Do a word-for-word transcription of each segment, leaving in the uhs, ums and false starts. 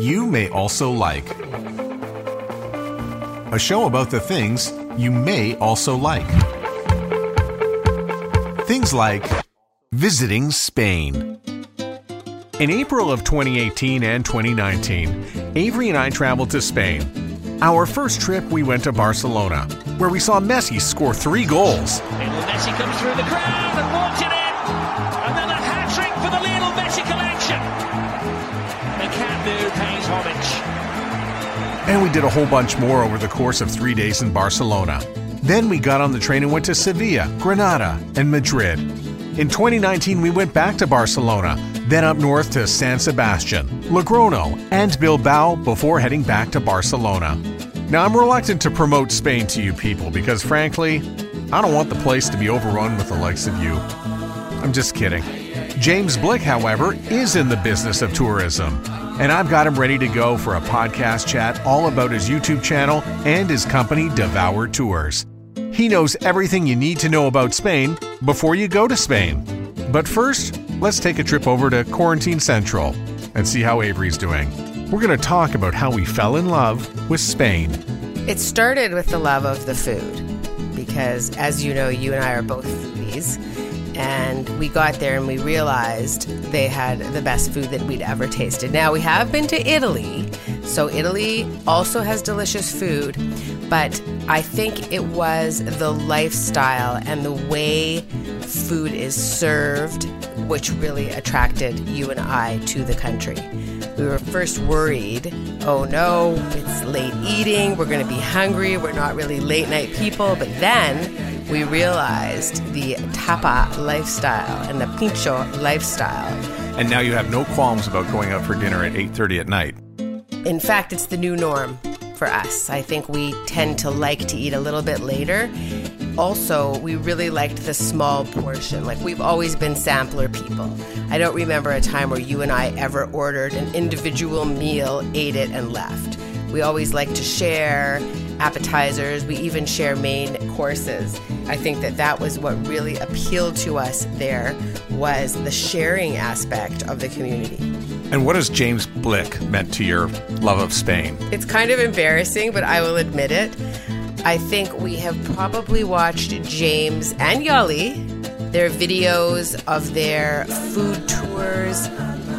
you may also like. A show about the things you may also like. Things like visiting Spain. In April of twenty eighteen and twenty nineteen, Avery and I traveled to Spain. Our first trip, we went to Barcelona, where we saw Messi score three goals. Lionel Messi comes through the crowd and walks it in. Another hat-trick for the Lionel Messi collection. The Camp Nou pays homage. And we did a whole bunch more over the course of three days in Barcelona. Then we got on the train and went to Seville, Granada, and Madrid. In twenty nineteen, we went back to Barcelona, then up north to San Sebastian, Logroño, and Bilbao before heading back to Barcelona. Now, I'm reluctant to promote Spain to you people because, frankly, I don't want the place to be overrun with the likes of you. I'm just kidding. James Blick, however, is in the business of tourism, and I've got him ready to go for a podcast chat all about his YouTube channel and his company, Devour Tours. He knows everything you need to know about Spain before you go to Spain. But first, let's take a trip over to Quarantine Central and see how Avery's doing. We're going to talk about how we fell in love with Spain. It started with the love of the food because, as you know, you and I are both foodies. And we got there and we realized they had the best food that we'd ever tasted. Now, we have been to Italy, so Italy also has delicious food. But I think it was the lifestyle and the way food is served which really attracted you and I to the country. We were first worried, oh no, it's late eating, we're going to be hungry, we're not really late night people. But then we realized the tapa lifestyle and the pincho lifestyle. And now you have no qualms about going out for dinner at eight thirty at night. In fact, it's the new norm for us. I think we tend to like to eat a little bit later. Also, we really liked the small portion. Like, we've always been sampler people. I don't remember a time where you and I ever ordered an individual meal, ate it, and left. We always like to share appetizers. We even share main courses. I think that that was what really appealed to us there, was the sharing aspect of the community. And what has James Blick meant to your love of Spain? It's kind of embarrassing, but I will admit it. I think we have probably watched James and Yali, their videos of their food tours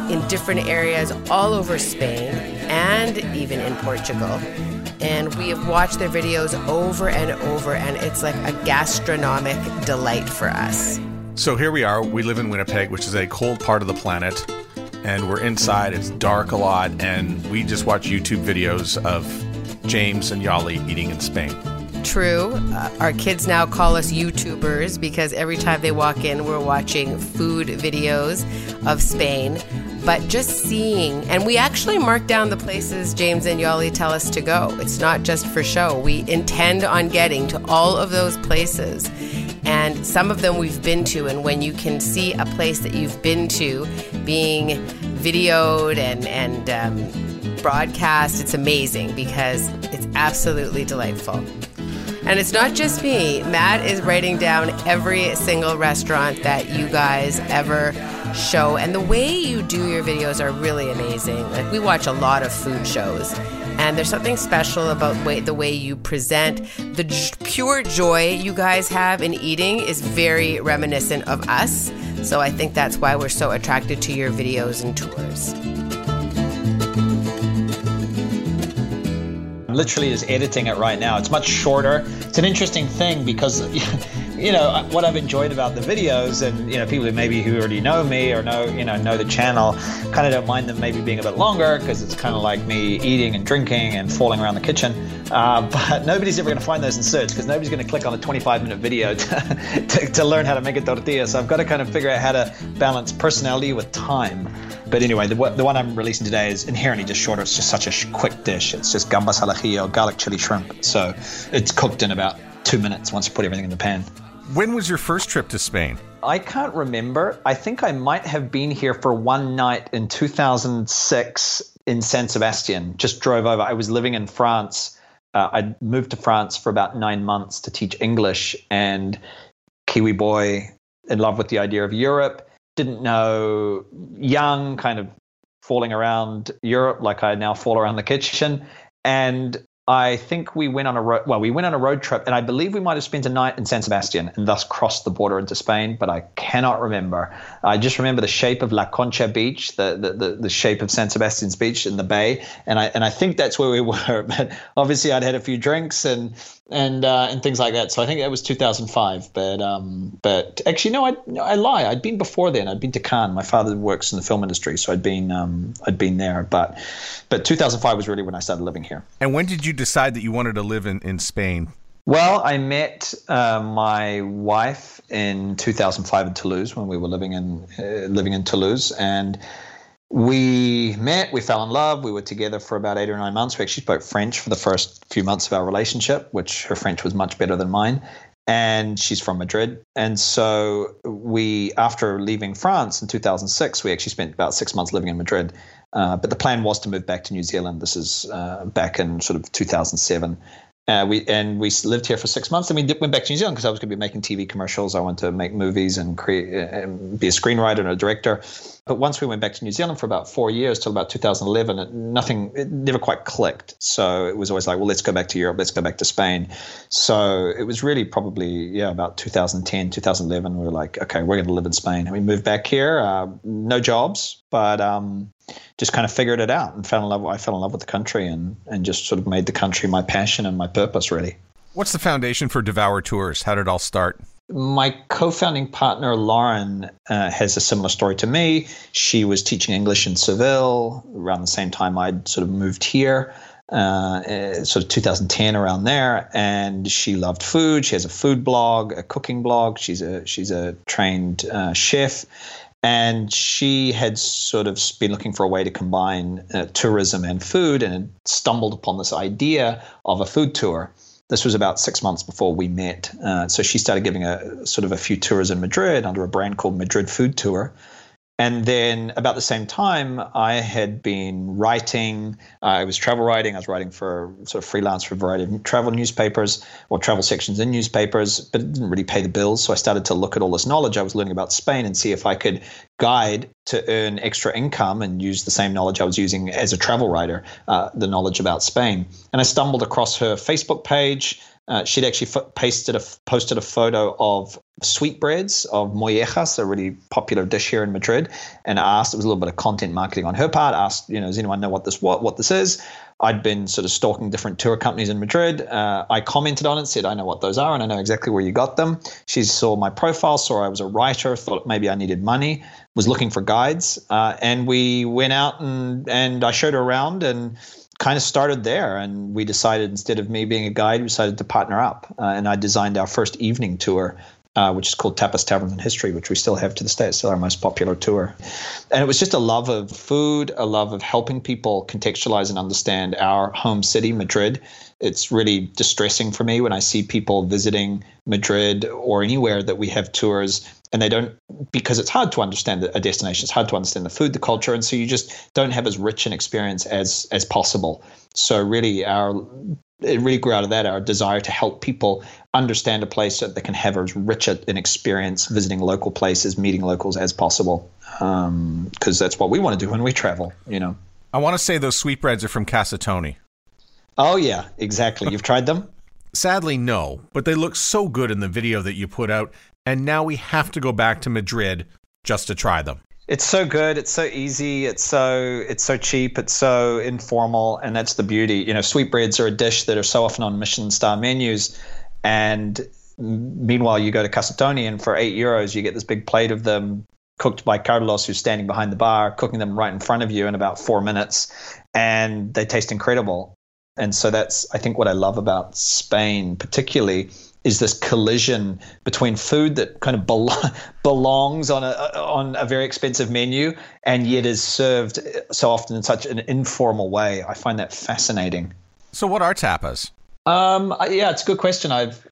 in different areas all over Spain and even in Portugal. And we have watched their videos over and over, and it's like a gastronomic delight for us. So here we are. We live in Winnipeg, which is a cold part of the planet. And we're inside. It's dark a lot. And we just watch YouTube videos of James and Yali eating in Spain. True. Uh, our kids now call us YouTubers because every time they walk in, we're watching food videos of Spain. But just seeing, and we actually mark down the places James and Yali tell us to go. It's not just for show. We intend on getting to all of those places. And some of them we've been to, and when you can see a place that you've been to being videoed and, and um, broadcast, it's amazing because it's absolutely delightful. And it's not just me. Matt is writing down every single restaurant that you guys ever show, and the way you do your videos are really amazing. Like, we watch a lot of food shows, and there's something special about way, the way you present. The j- pure joy you guys have in eating is very reminiscent of us, so I think that's why we're so attracted to your videos and tours. Literally is editing it right now. It's much shorter. It's an interesting thing because, you know, what I've enjoyed about the videos, and, you know, people who maybe who already know me or know, you know, know the channel kind of don't mind them maybe being a bit longer because it's kind of like me eating and drinking and falling around the kitchen. Uh, but nobody's ever going to find those in search because nobody's going to click on a twenty-five minute video to, to, to learn how to make a tortilla. So I've got to kind of figure out how to balance personality with time. But anyway, the, the one I'm releasing today is inherently just shorter. It's just such a sh- quick dish. It's just gambas al ajillo, garlic chili shrimp. So it's cooked in about two minutes once you put everything in the pan. When was your first trip to Spain? I can't remember. I think I might have been here for one night in two thousand six in San Sebastian. Just drove over. I was living in France. Uh, I moved to France for about nine months to teach English, and Kiwi boy in love with the idea of Europe. Didn't know, young, kind of falling around Europe like I now fall around the kitchen. And I think we went on a road, well, we went on a road trip, and I believe we might have spent a night in San Sebastian and thus crossed the border into Spain, but I cannot remember. I just remember the shape of La Concha beach, the the the, the shape of San Sebastian's beach in the bay, and I and I think that's where we were. But obviously, I'd had a few drinks and and uh, and things like that. So I think that was two thousand five. But um, but actually, no, I no, I lie. I'd been before then. I'd been to Cannes. My father works in the film industry, so I'd been um I'd been there. But but two thousand five was really when I started living here. And when did you decide that you wanted to live in, in Spain? Well, I met uh, my wife in two thousand five in Toulouse when we were living in uh, living in Toulouse, and we met, we fell in love, we were together for about eight or nine months. We actually spoke French for the first few months of our relationship, which her French was much better than mine, and she's from Madrid. And so we, after leaving France in two thousand six, we actually spent about six months living in Madrid. Uh, but the plan was to move back to New Zealand. This is uh, back in sort of two thousand seven. Uh, we and we lived here for six months, and we did, went back to New Zealand because I was going to be making T V commercials. I wanted to make movies and create, and be a screenwriter and a director. But once we went back to New Zealand for about four years till about two thousand eleven, it, nothing, it never quite clicked. So it was always like, well, let's go back to Europe, let's go back to Spain. So it was really probably, yeah, about two thousand ten, two thousand eleven, we were like, okay, we're going to live in Spain. And we moved back here, uh, no jobs, but um, just kind of figured it out and fell in love. I fell in love with the country and and just sort of made the country my passion and my purpose, really. What's the foundation for Devour Tours? How did it all start? My co-founding partner, Lauren, uh, has a similar story to me. She was teaching English in Seville around the same time I'd sort of moved here, uh, sort of two thousand ten around there. And she loved food. She has a food blog, a cooking blog. She's a she's a trained uh, chef. And she had sort of been looking for a way to combine uh, tourism and food, and had stumbled upon this idea of a food tour. This was about six months before we met. Uh, so she started giving a sort of a few tours in Madrid under a brand called Madrid Food Tour. And then about the same time, I had been writing. Uh, I was travel writing. I was writing for sort of freelance for a variety of travel newspapers or travel sections in newspapers, but it didn't really pay the bills. So I started to look at all this knowledge I was learning about Spain and see if I could guide to earn extra income and use the same knowledge I was using as a travel writer, uh, the knowledge about Spain. And I stumbled across her Facebook page. Uh, she'd actually fo- pasted a, posted a photo of sweetbreads, of mollejas, a really popular dish here in Madrid, and asked, it was a little bit of content marketing on her part, asked, you know, does anyone know what this what, what this is? I'd been sort of stalking different tour companies in Madrid. Uh, I commented on it, said, I know what those are and I know exactly where you got them. She saw my profile, saw I was a writer, thought maybe I needed money, was looking for guides. Uh, and we went out and, and I showed her around and kind of started there, and we decided instead of me being a guide, we decided to partner up, uh, and I designed our first evening tour, uh, which is called Tapas, Taverns, and History, which we still have to this day. It's still our most popular tour, and it was just a love of food, a love of helping people contextualize and understand our home city, Madrid. It's really distressing for me when I see people visiting Madrid or anywhere that we have tours, and they don't, because it's hard to understand a destination, it's hard to understand the food, the culture, and so you just don't have as rich an experience as as possible. So really, our it really grew out of that, our desire to help people understand a place so that they can have as rich an experience visiting local places, meeting locals as possible, because um, that's what we want to do when we travel, you know. I want to say those sweetbreads are from Casa Toni. Oh, yeah, exactly. You've tried them? Sadly, no, but they look so good in the video that you put out. And now we have to go back to Madrid just to try them. It's so good. It's so easy. It's so it's so cheap. It's so informal. And that's the beauty. You know, sweetbreads are a dish that are so often on Michelin star menus. And meanwhile, you go to Casa Toni and for eight euros, you get this big plate of them cooked by Carlos, who's standing behind the bar, cooking them right in front of you in about four minutes. And they taste incredible. And so that's, I think, what I love about Spain particularly, is this collision between food that kind of belo- belongs on a on a very expensive menu and yet is served so often in such an informal way. I find that fascinating. So what are tapas? Um, yeah, it's a good question. I've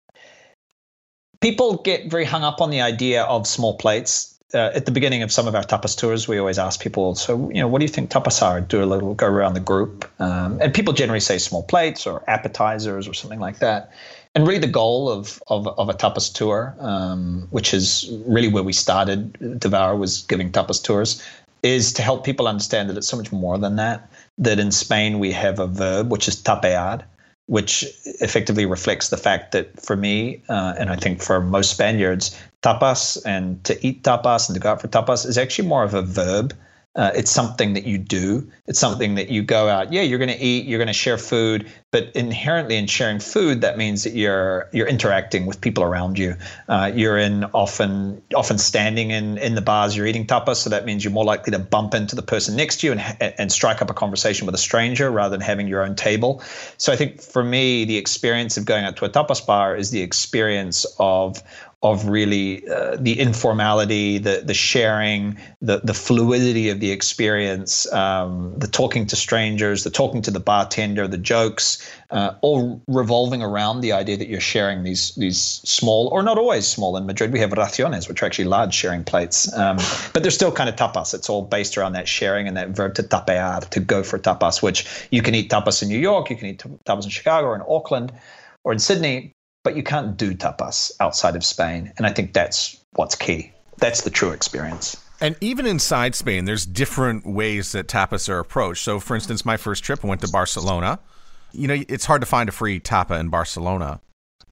people get very hung up on the idea of small plates. Uh, at the beginning of some of our tapas tours, we always ask people, so, you know, what do you think tapas are? Do a little go around the group. Um, and people generally say small plates or appetizers or something like that. And really the goal of of, of a tapas tour, um, which is really where we started, Devour was giving tapas tours, is to help people understand that it's so much more than that, that in Spain we have a verb, which is tapear, which effectively reflects the fact that for me, uh, and I think for most Spaniards, tapas and to eat tapas and to go out for tapas is actually more of a verb. Uh, it's something that you do. It's something that you go out. Yeah, you're going to eat, you're going to share food, but inherently in sharing food, that means that you're you're interacting with people around you. Uh, you're in often often standing in, in the bars, you're eating tapas, so that means you're more likely to bump into the person next to you and and strike up a conversation with a stranger rather than having your own table. So I think for me, the experience of going out to a tapas bar is the experience of of really uh, the informality, the the sharing, the the fluidity of the experience, um, the talking to strangers, the talking to the bartender, the jokes, uh, all revolving around the idea that you're sharing these these small, or not always small. In Madrid, we have raciones, which are actually large sharing plates, um, but they're still kind of tapas. It's all based around that sharing and that verb to tapear, to go for tapas, which you can eat tapas in New York, you can eat tapas in Chicago or in Auckland or in Sydney, but you can't do tapas outside of Spain. And I think that's what's key. That's the true experience. And even inside Spain, there's different ways that tapas are approached. So, for instance, my first trip, I went to Barcelona. You know, it's hard to find a free tapa in Barcelona.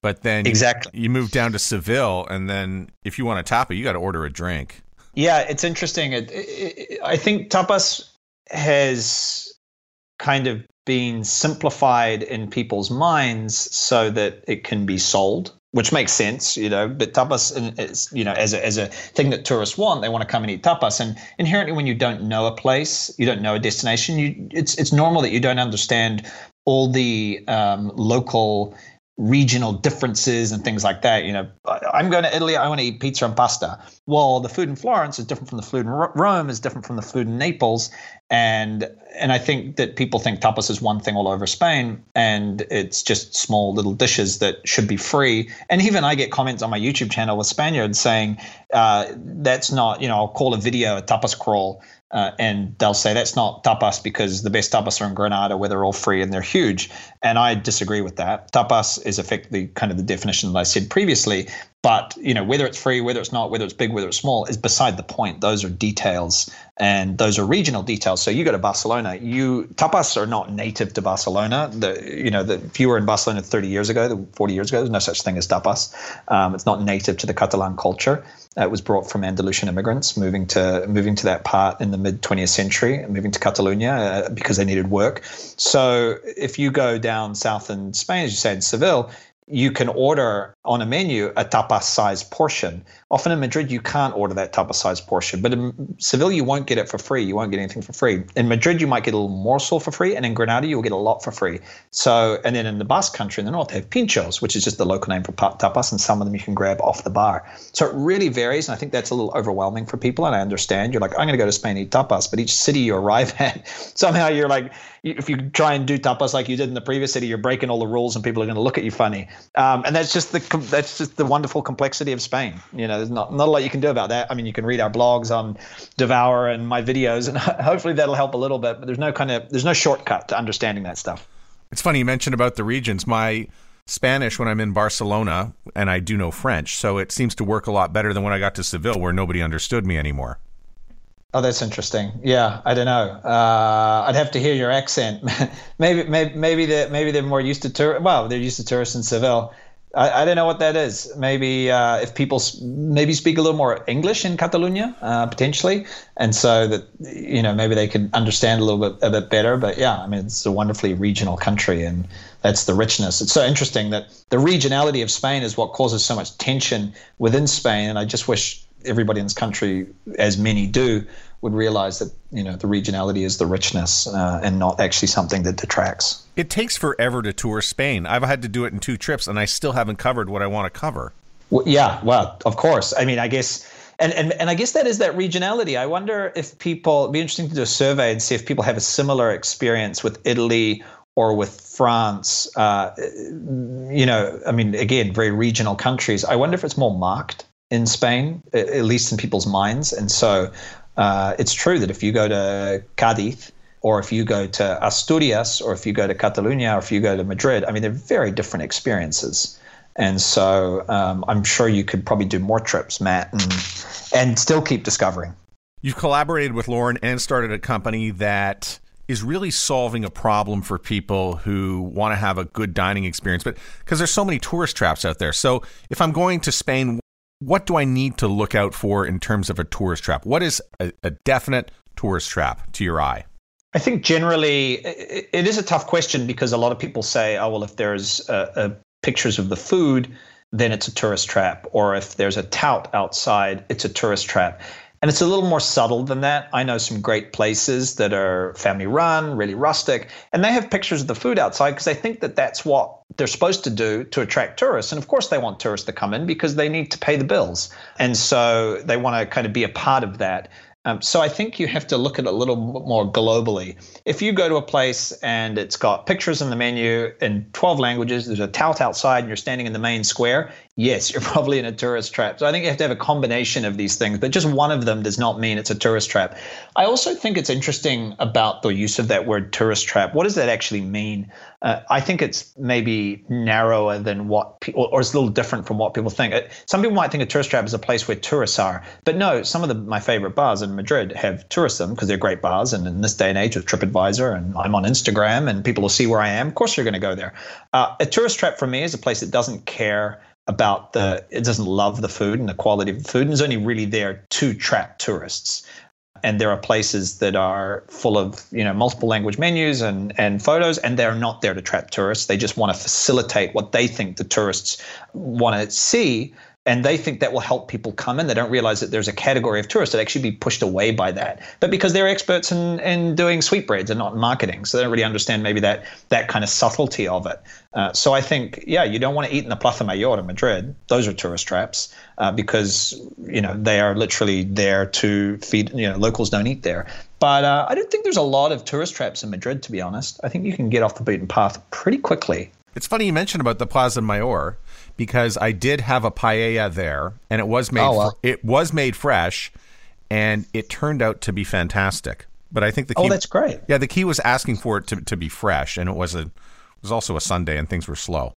But then exactly. you, you move down to Seville, and then if you want a tapa, you got to order a drink. Yeah, it's interesting. It, it, it, I think tapas has kind of been simplified in people's minds so that it can be sold, which makes sense, you know, but tapas, is, you know, as a, as a thing that tourists want, they want to come and eat tapas. And inherently, when you don't know a place, you don't know a destination, you, it's, it's normal that you don't understand all the um, local regional differences and things like that. You know, I'm going to Italy, I want to eat pizza and pasta. Well, the food in Florence is different from the food in Rome, is different from the food in Naples. And and I think that people think tapas is one thing all over Spain, and it's just small little dishes that should be free. And even I get comments on my YouTube channel with Spaniards saying, uh, that's not, you know, I'll call a video a tapas crawl. Uh, and they'll say that's not tapas because the best tapas are in Granada where they're all free and they're huge. And I disagree with that. Tapas is effectively kind of the definition that I said previously. But, you know, whether it's free, whether it's not, whether it's big, whether it's small is beside the point. Those are details and those are regional details. So you go to Barcelona, you tapas are not native to Barcelona. The, you know, the, if you were in Barcelona thirty years ago, forty years ago, there's no such thing as tapas. Um, it's not native to the Catalan culture. Uh, it was brought from Andalusian immigrants moving to moving to that part in the mid twentieth century, moving to Catalonia uh, because they needed work. So if you go down south in Spain, as you say, in Seville, you can order on a menu a tapas-sized portion. Often in Madrid, you can't order that tapas-sized portion, but in Seville, you won't get it for free. You won't get anything for free. In Madrid, you might get a little morsel for free, and in Granada, you'll get a lot for free. So, and then in the Basque country in the north, they have pinchos, which is just the local name for tapas, and some of them you can grab off the bar. So it really varies, and I think that's a little overwhelming for people, and I understand. You're like, I'm going to go to Spain and eat tapas, but each city you arrive at, somehow you're like, if you try and do tapas like you did in the previous city, you're breaking all the rules, and people are going to look at you funny. Um, and that's just the that's just the wonderful complexity of Spain. You know, there's not not a lot you can do about that. I mean, you can read our blogs on Devour and my videos, and hopefully that'll help a little bit. But there's no kind of there's no shortcut to understanding that stuff. It's funny you mentioned about the regions. My Spanish when I'm in Barcelona, and I do know French, so it seems to work a lot better than when I got to Seville, where nobody understood me anymore. Oh, that's interesting. Yeah, I don't know. Uh, I'd have to hear your accent. maybe, maybe, maybe they're maybe they're more used to tour. Well, they're used to tourists in Seville. I, I don't know what that is. Maybe uh, if people maybe speak a little more English in Catalonia, uh, potentially, and so that you know maybe they could understand a little bit a bit better. But yeah, I mean it's a wonderfully regional country, and that's the richness. It's so interesting that the regionality of Spain is what causes so much tension within Spain, and I just wish everybody in this country, as many do, would realize that, you know, the regionality is the richness uh, and not actually something that detracts. It takes forever to tour Spain. I've had to do it in two trips, and I still haven't covered what I want to cover. Well, yeah, well, of course. I mean, I guess... And, and and I guess that is that regionality. I wonder if people... It'd be interesting to do a survey and see if people have a similar experience with Italy or with France. Uh, you know, I mean, again, very regional countries. I wonder if it's more marked in Spain, at least in people's minds. And so uh, it's true that if you go to Cádiz or if you go to Asturias or if you go to Catalonia or if you go to Madrid, I mean, they're very different experiences. And so um, I'm sure you could probably do more trips, Matt, and, and still keep discovering. You've collaborated with Lauren and started a company that is really solving a problem for people who want to have a good dining experience, but because there's so many tourist traps out there. So if I'm going to Spain, what do I need to look out for in terms of a tourist trap? What is a, a definite tourist trap to your eye? I think generally it, it is a tough question because a lot of people say, oh, well, if there's uh, uh, pictures of the food, then it's a tourist trap. Or if there's a tout outside, it's a tourist trap. And it's a little more subtle than that. I know some great places that are family run, really rustic, and they have pictures of the food outside because they think that that's what they're supposed to do to attract tourists. And of course they want tourists to come in because they need to pay the bills. And so they want to kind of be a part of that. Um, so I think you have to look at it a little more globally. If you go to a place and it's got pictures in the menu in twelve languages, there's a tout outside and you're standing in the main square, yes, you're probably in a tourist trap. So I think you have to have a combination of these things, but just one of them does not mean it's a tourist trap. I also think it's interesting about the use of that word tourist trap. What does that actually mean? Uh, I think it's maybe narrower than what people, or it's a little different from what people think. It, some people might think a tourist trap is a place where tourists are, but no, some of the, my favorite bars in Madrid have tourism because they're great bars. And in this day and age with TripAdvisor and I'm on Instagram and people will see where I am, of course you're going to go there. Uh, a tourist trap for me is a place that doesn't care about the, it doesn't love the food and the quality of the food and is only really there to trap tourists. And there are places that are full of, you know, multiple language menus and, and photos, and they're not there to trap tourists. They just want to facilitate what they think the tourists want to see. And they think that will help people come in. They don't realize that there's a category of tourists that actually be pushed away by that. But because they're experts in, in doing sweetbreads and not marketing, so they don't really understand maybe that that kind of subtlety of it. Uh, so I think, yeah, you don't want to eat in the Plaza Mayor in Madrid. Those are tourist traps uh, because, you know, they are literally there to feed, you know, locals don't eat there. But uh, I don't think there's a lot of tourist traps in Madrid, to be honest. I think you can get off the beaten path pretty quickly. It's funny you mentioned about the Plaza Mayor because I did have a paella there, and it was made oh, well. fr- it was made fresh, and it turned out to be fantastic. But I think the key, oh, that's great. Yeah, the key was asking for it to, to be fresh, and it was a it was also a Sunday, and things were slow.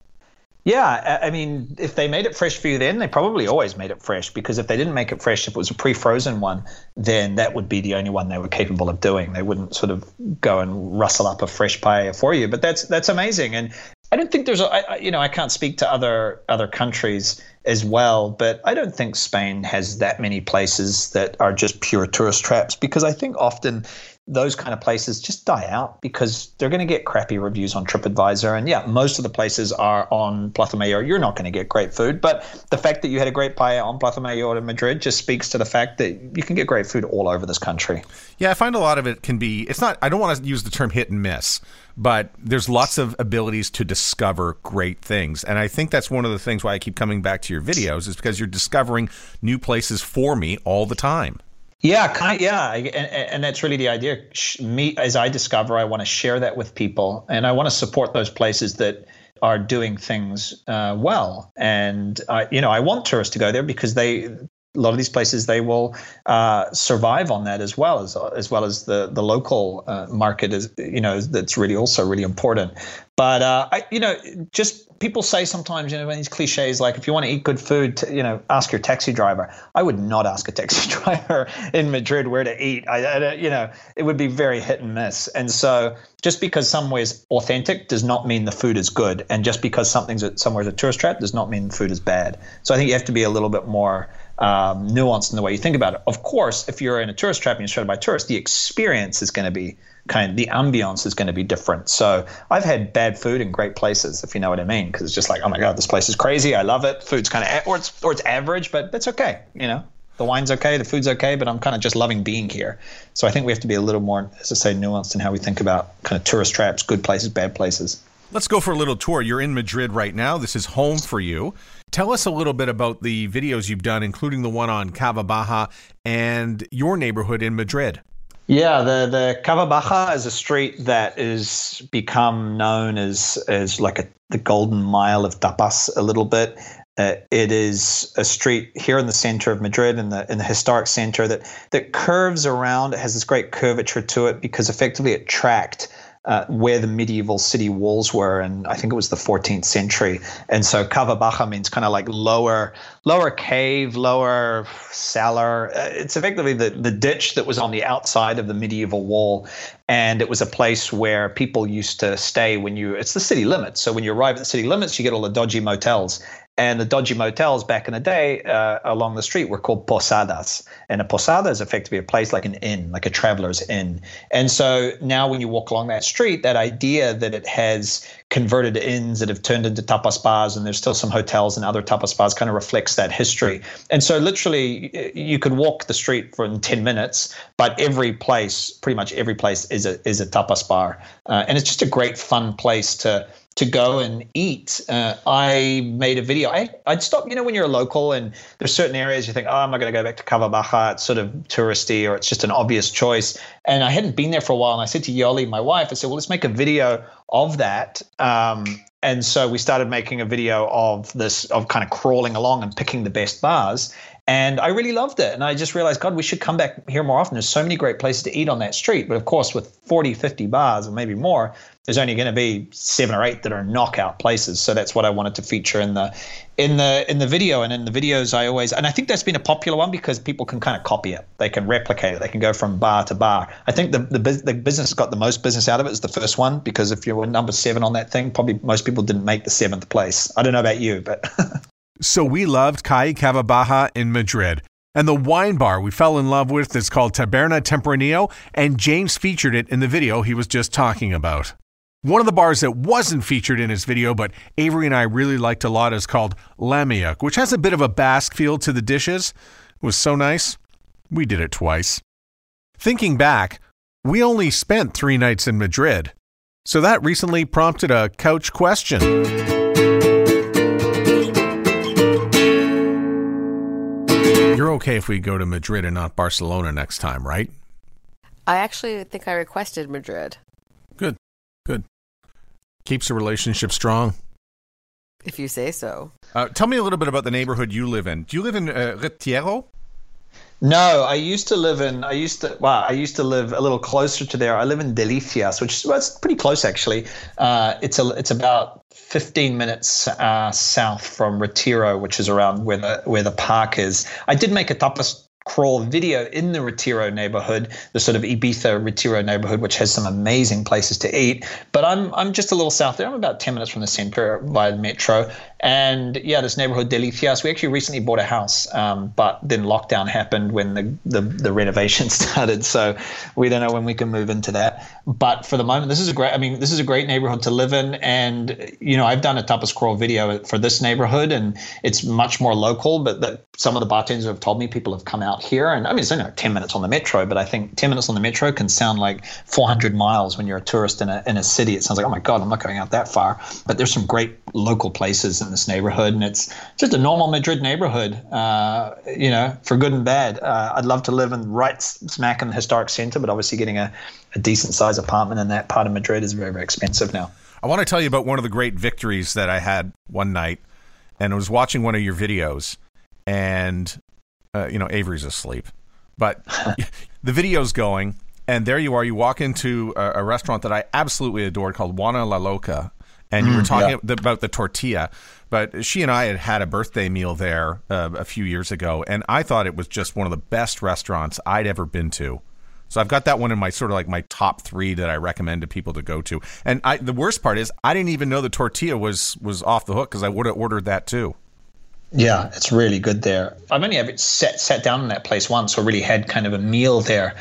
Yeah, I mean, if they made it fresh for you then, they probably always made it fresh because if they didn't make it fresh, if it was a pre-frozen one, then that would be the only one they were capable of doing. They wouldn't sort of go and rustle up a fresh paella for you. But that's that's amazing. And I don't think there's a, I, you know, I can't speak to other other countries as well, but I don't think Spain has that many places that are just pure tourist traps because I think often those kind of places just die out because they're going to get crappy reviews on TripAdvisor. And yeah, most of the places are on Plaza Mayor. You're not going to get great food. But the fact that you had a great paella on Plaza Mayor in Madrid just speaks to the fact that you can get great food all over this country. Yeah, I find a lot of it can be, it's not, I don't want to use the term hit and miss, but there's lots of abilities to discover great things. And I think that's one of the things why I keep coming back to your videos is because you're discovering new places for me all the time. Yeah, kind of, yeah, and, and that's really the idea. Me, as I discover, I want to share that with people, and I want to support those places that are doing things uh, well. And I, you know, I want tourists to go there because they, a lot of these places, they will uh, survive on that as well as as well as the the local uh, market is, you know, that's really also really important. But uh, I, you know, just. People say sometimes, you know, these cliches like if you want to eat good food, you know, ask your taxi driver. I would not ask a taxi driver in Madrid where to eat. I, I, you know, it would be very hit and miss. And so just because somewhere's authentic does not mean the food is good. And just because something's somewhere's a tourist trap does not mean the food is bad. So I think you have to be a little bit more um, nuanced in the way you think about it. Of course, if you're in a tourist trap and you're surrounded by tourists, the experience is going to be kind of the ambiance is going to be different. So I've had bad food in great places, if you know what I mean, because it's just like, oh my God, this place is crazy. I love it. Food's kind of, or it's, or it's average, but that's okay. You know, the wine's okay, the food's okay, but I'm kind of just loving being here. So I think we have to be a little more, as I say, nuanced in how we think about kind of tourist traps, good places, bad places. Let's go for a little tour. You're in Madrid right now. This is home for you. Tell us a little bit about the videos you've done, including the one on Cava Baja and your neighborhood in Madrid. Yeah, the, the Cava Baja is a street that is become known as, as like a, the golden mile of tapas a little bit. Uh, it is a street here in the center of Madrid, in the in the historic center that, that curves around. It has this great curvature to it because effectively it tracked uh, where the medieval city walls were, and I think it was the fourteenth century. And so Cava Baja means kind of like lower lower cave, lower cellar. It's effectively the, the ditch that was on the outside of the medieval wall. And it was a place where people used to stay when you, it's the city limits. So when you arrive at the city limits, you get all the dodgy motels. And the dodgy motels back in the day uh, along the street were called posadas. And a posada is effectively a place like an inn, like a traveler's inn. And so now when you walk along that street, that idea that it has converted inns that have turned into tapas bars, and there's still some hotels and other tapas bars, kind of reflects that history. And so literally you could walk the street for in ten minutes, but every place, pretty much every place is a, is a tapas bar. Uh, and it's just a great fun place to to go and eat. Uh, I made a video. I, I'd stop, you know, when you're a local and there's certain areas you think, oh, I'm not going to go back to Cava Baja. It's sort of touristy, or it's just an obvious choice. And I hadn't been there for a while. And I said to Yali, my wife, I said, well, let's make a video of that. Um, and so we started making a video of this, of kind of crawling along and picking the best bars. And I really loved it. And I just realized, God, we should come back here more often. There's so many great places to eat on that street. But of course, with forty, fifty bars or maybe more, there's only going to be seven or eight that are knockout places. So that's what I wanted to feature in the in the in the video. And in the videos, I always, and I think that's been a popular one because people can kind of copy it. They can replicate it. They can go from bar to bar. I think the the, the business got the most business out of it is the first one, because if you were number seven on that thing, probably most people didn't make the seventh place. I don't know about you, but... So we loved Calle Cava Baja in Madrid, and the wine bar we fell in love with is called Taberna Tempranillo, and James featured it in the video he was just talking about. One of the bars that wasn't featured in his video, but Avery and I really liked a lot, is called Lameuc, which has a bit of a Basque feel to the dishes. It was so nice, we did it twice. Thinking back, we only spent three nights in Madrid, so that recently prompted a couch question. You're okay if we go to Madrid and not Barcelona next time, right? I actually think I requested Madrid. Good, good. Keeps the relationship strong. If you say so. Uh, tell me a little bit about the neighborhood you live in. Do you live in uh, Retiro? No, I used to live in, I used to, wow, I used to live a little closer to there. I live in Delicias, which is, well, it's pretty close actually. Uh, it's a, it's about fifteen minutes uh, south from Retiro, which is around where the, where the park is. I did make a tapas crawl video in the Retiro neighborhood, the sort of Ibiza Retiro neighborhood, which has some amazing places to eat. But I'm I'm just a little south there. I'm about ten minutes from the center by the metro. And yeah, this neighborhood, Delicias, we actually recently bought a house, um, but then lockdown happened when the, the, the renovation started. So we don't know when we can move into that. But for the moment, this is a great, I mean, this is a great neighborhood to live in. And, you know, I've done a tapas crawl video for this neighborhood, and it's much more local, but the, some of the bartenders have told me people have come out here, and I mean, it's only like ten minutes on the metro, but I think ten minutes on the metro can sound like four hundred miles when you're a tourist in a in a city. It sounds like, oh my God, I'm not going out that far. But there's some great local places in this neighborhood, and it's just a normal Madrid neighborhood, uh, you know, for good and bad. Uh, I'd love to live in right smack in the historic center, but obviously getting a, a decent sized apartment in that part of Madrid is very, very expensive now. I want to tell you about one of the great victories that I had one night, and I was watching one of your videos, and Uh, you know, Avery's asleep, but the video's going, and there you are. You walk into a, a restaurant that I absolutely adored called Juana La Loca, and you mm, were talking yeah. about the tortilla, but she and I had had a birthday meal there uh, a few years ago, and I thought it was just one of the best restaurants I'd ever been to. So I've got that one in my sort of like my top three that I recommend to people to go to. And I, the worst part is I didn't even know the tortilla was, was off the hook, because I would have ordered that too. Yeah, it's really good there. I've only ever sat, sat down in that place once, or really had kind of a meal there.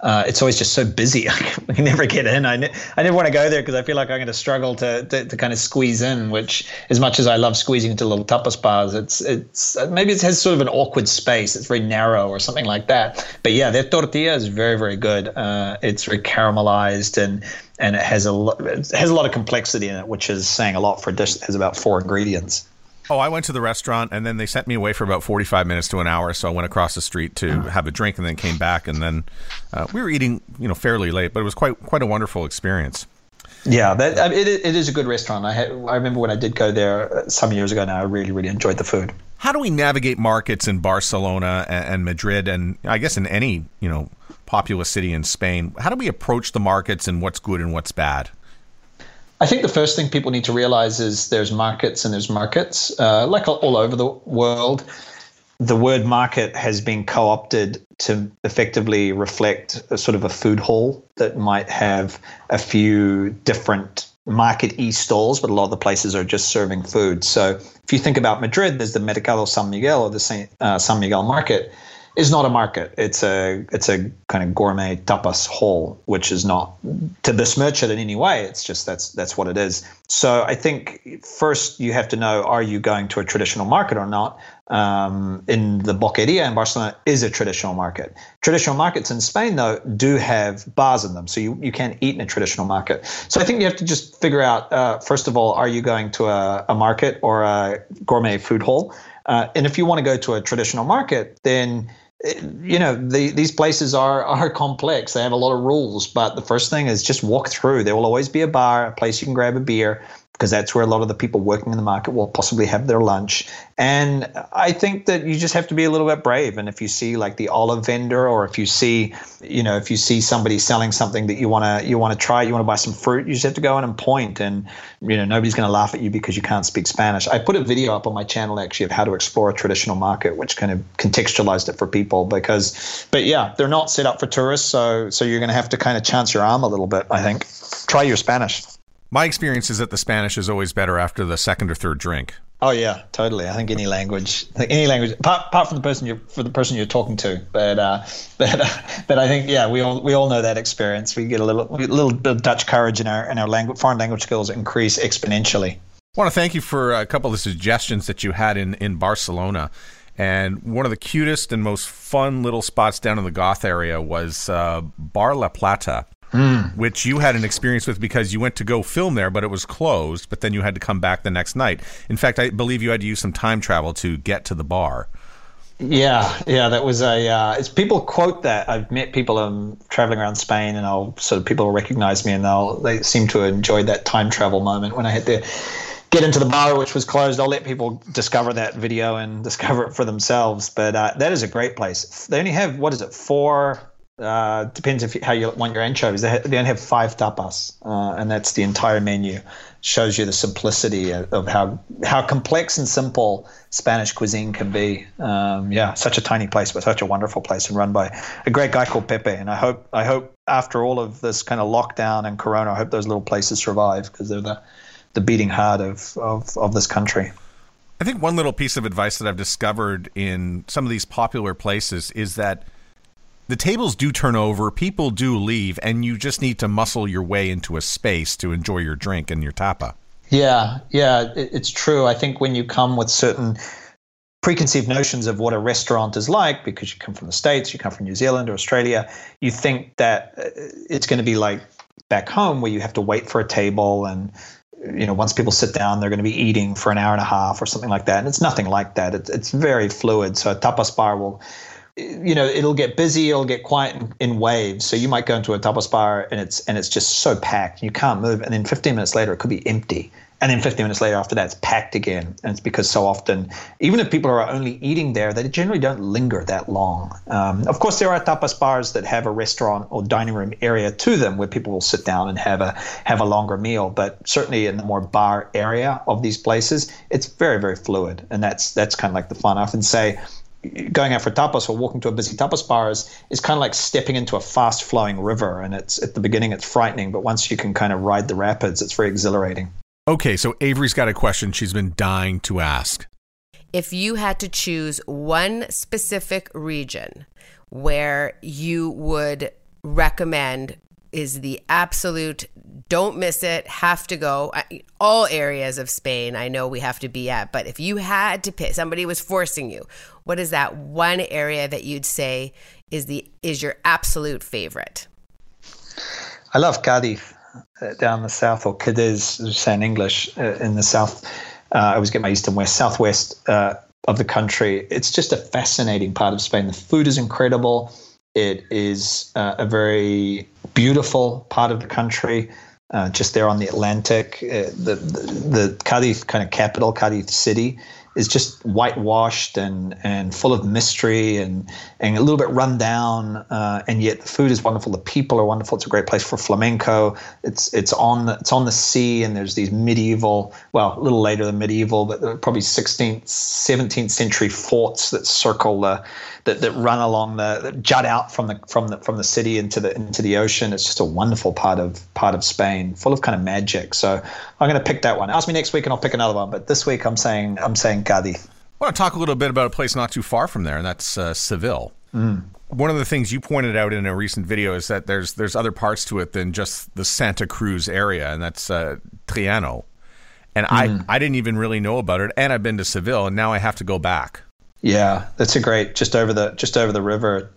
Uh, it's always just so busy. I can never get in. I, ne- I never want to go there because I feel like I'm going to struggle to, to to kind of squeeze in, which as much as I love squeezing into little tapas bars, it's it's maybe it has sort of an awkward space. It's very narrow or something like that. But yeah, their tortilla is very, very good. Uh, it's very caramelized, and and it has, a lo- it has a lot of complexity in it, which is saying a lot for a dish that has about four ingredients. Oh, I went to the restaurant, and then they sent me away for about forty-five minutes to an hour, so I went across the street to have a drink, and then came back, and then uh, we were eating, you know, fairly late, but it was quite quite a wonderful experience. Yeah, that it it is a good restaurant. I had, I remember when I did go there some years ago now, I really, really enjoyed the food. how do we navigate markets in Barcelona and Madrid, and I guess in any, you know, populous city in Spain? How do we approach the markets and what's good and what's bad? I think the first thing people need to realize is there's markets and there's markets. Uh, like all over the world, the word market has been co-opted to effectively reflect a sort of a food hall that might have a few different market-y stalls, but a lot of the places are just serving food. So if you think about Madrid, there's the Mercado San Miguel, or the Saint, uh, San Miguel market. Is not a market. It's a it's a kind of gourmet tapas hall, which is not to besmirch it in any way. It's just that's that's what it is. So I think first you have to know, are you going to a traditional market or not? Um, in the Boqueria in Barcelona is a traditional market. Traditional markets in Spain, though, do have bars in them. So you, you can eat in a traditional market. So I think you have to just figure out, uh, first of all, are you going to a, a market or a gourmet food hall? Uh, and if you want to go to a traditional market, then you know, the, these places are are complex. They have a lot of rules, but the first thing is just walk through. There will always be a bar, a place you can grab a beer, because that's where a lot of the people working in the market will possibly have their lunch. And I think that you just have to be a little bit brave. And if you see like the olive vendor, or if you see, you know, if you see somebody selling something that you wanna you wanna try, you wanna buy some fruit, you just have to go in and point, and you know, nobody's gonna laugh at you because you can't speak Spanish. I put a video up on my channel actually of how to explore a traditional market, which kind of contextualized it for people. Because, but yeah, they're not set up for tourists, so so you're going to have to kind of chance your arm a little bit, I think. Try your Spanish. My experience is that the Spanish is always better after the second or third drink. Oh yeah, totally. I think any language, any language, apart, apart from the person you're for the person you're talking to, but uh, but uh, but I think yeah, we all we all know that experience. We get a little a little bit of Dutch courage in our in our language, foreign language skills increase exponentially. I want to thank you for a couple of the suggestions that you had in in Barcelona. And one of the cutest and most fun little spots down in the Goth area was uh, Bar La Plata, mm. which you had an experience with because you went to go film there, but it was closed, but then you had to come back the next night. In fact, I believe you had to use some time travel to get to the bar. Yeah, yeah, that was a, uh, it's, people quote that. I've met people um, traveling around Spain, and I'll sort of, people will recognize me, and they'll, they seem to enjoy that time travel moment when I hit there. Get into the bar, which was closed. I'll let people discover that video and discover it for themselves. But uh, that is a great place. They only have, what is it, four? Uh, depends if you, how you want your anchovies. They, ha- they only have five tapas, uh, and that's the entire menu. Shows you the simplicity of, of how how complex and simple Spanish cuisine can be. Um, yeah, such a tiny place, but such a wonderful place, and run by a great guy called Pepe. And I hope I hope after all of this kind of lockdown and Corona, I hope those little places survive, because they're the the beating heart of, of, of this country. I think one little piece of advice that I've discovered in some of these popular places is that the tables do turn over, people do leave, and you just need to muscle your way into a space to enjoy your drink and your tapa. Yeah, yeah, it, it's true. I think when you come with certain preconceived notions of what a restaurant is like, because you come from the States, you come from New Zealand or Australia, you think that it's going to be like back home where you have to wait for a table, and you know, once people sit down, they're going to be eating for an hour and a half or something like that. And it's nothing like that. It's, it's very fluid. So a tapas bar will, you know, it'll get busy, it'll get quiet in, in waves. So you might go into a tapas bar and it's and it's just so packed, you can't move. And then fifteen minutes later, it could be empty. And then fifteen minutes later after that, it's packed again. And it's because so often, even if people are only eating there, they generally don't linger that long. Um, of course, there are tapas bars that have a restaurant or dining room area to them where people will sit down and have a have a longer meal. But certainly in the more bar area of these places, it's very, very fluid. And that's that's kind of like the fun. I often say going out for tapas or walking to a busy tapas bar is, is kind of like stepping into a fast-flowing river. And it's at the beginning, it's frightening. But once you can kind of ride the rapids, it's very exhilarating. Okay, so Avery's got a question she's been dying to ask. If you had to choose one specific region where you would recommend is the absolute, don't miss it, have to go, all areas of Spain I know we have to be at, but if you had to pick, somebody was forcing you, what is that one area that you'd say is the is your absolute favorite? I love Cádiz. Down the south, or Cadiz, say in English, uh, in the south. Uh, I always get my east and west, southwest uh, of the country. It's just a fascinating part of Spain. The food is incredible. It is uh, a very beautiful part of the country, uh, just there on the Atlantic. Uh, the, the the Cádiz kind of capital, Cádiz city, is just whitewashed and, and full of mystery and, and a little bit run down. Uh, and yet the food is wonderful. The people are wonderful. It's a great place for flamenco. It's, it's on the, it's on the sea, and there's these medieval, well, a little later than medieval, but probably sixteenth, seventeenth century forts that circle the, that, that run along the, that jut out from the, from the, from the city into the, into the ocean. It's just a wonderful part of, part of Spain, full of kind of magic. So I'm going to pick that one. Ask me next week and I'll pick another one. But this week I'm saying, I'm saying Cádiz. I want to talk a little bit about a place not too far from there, and that's uh, Seville. Mm. One of the things you pointed out in a recent video is that there's there's other parts to it than just the Santa Cruz area, and that's uh, Triana. And mm. I, I didn't even really know about it, and I've been to Seville, and now I have to go back. Yeah, that's a great, just over the just over the river.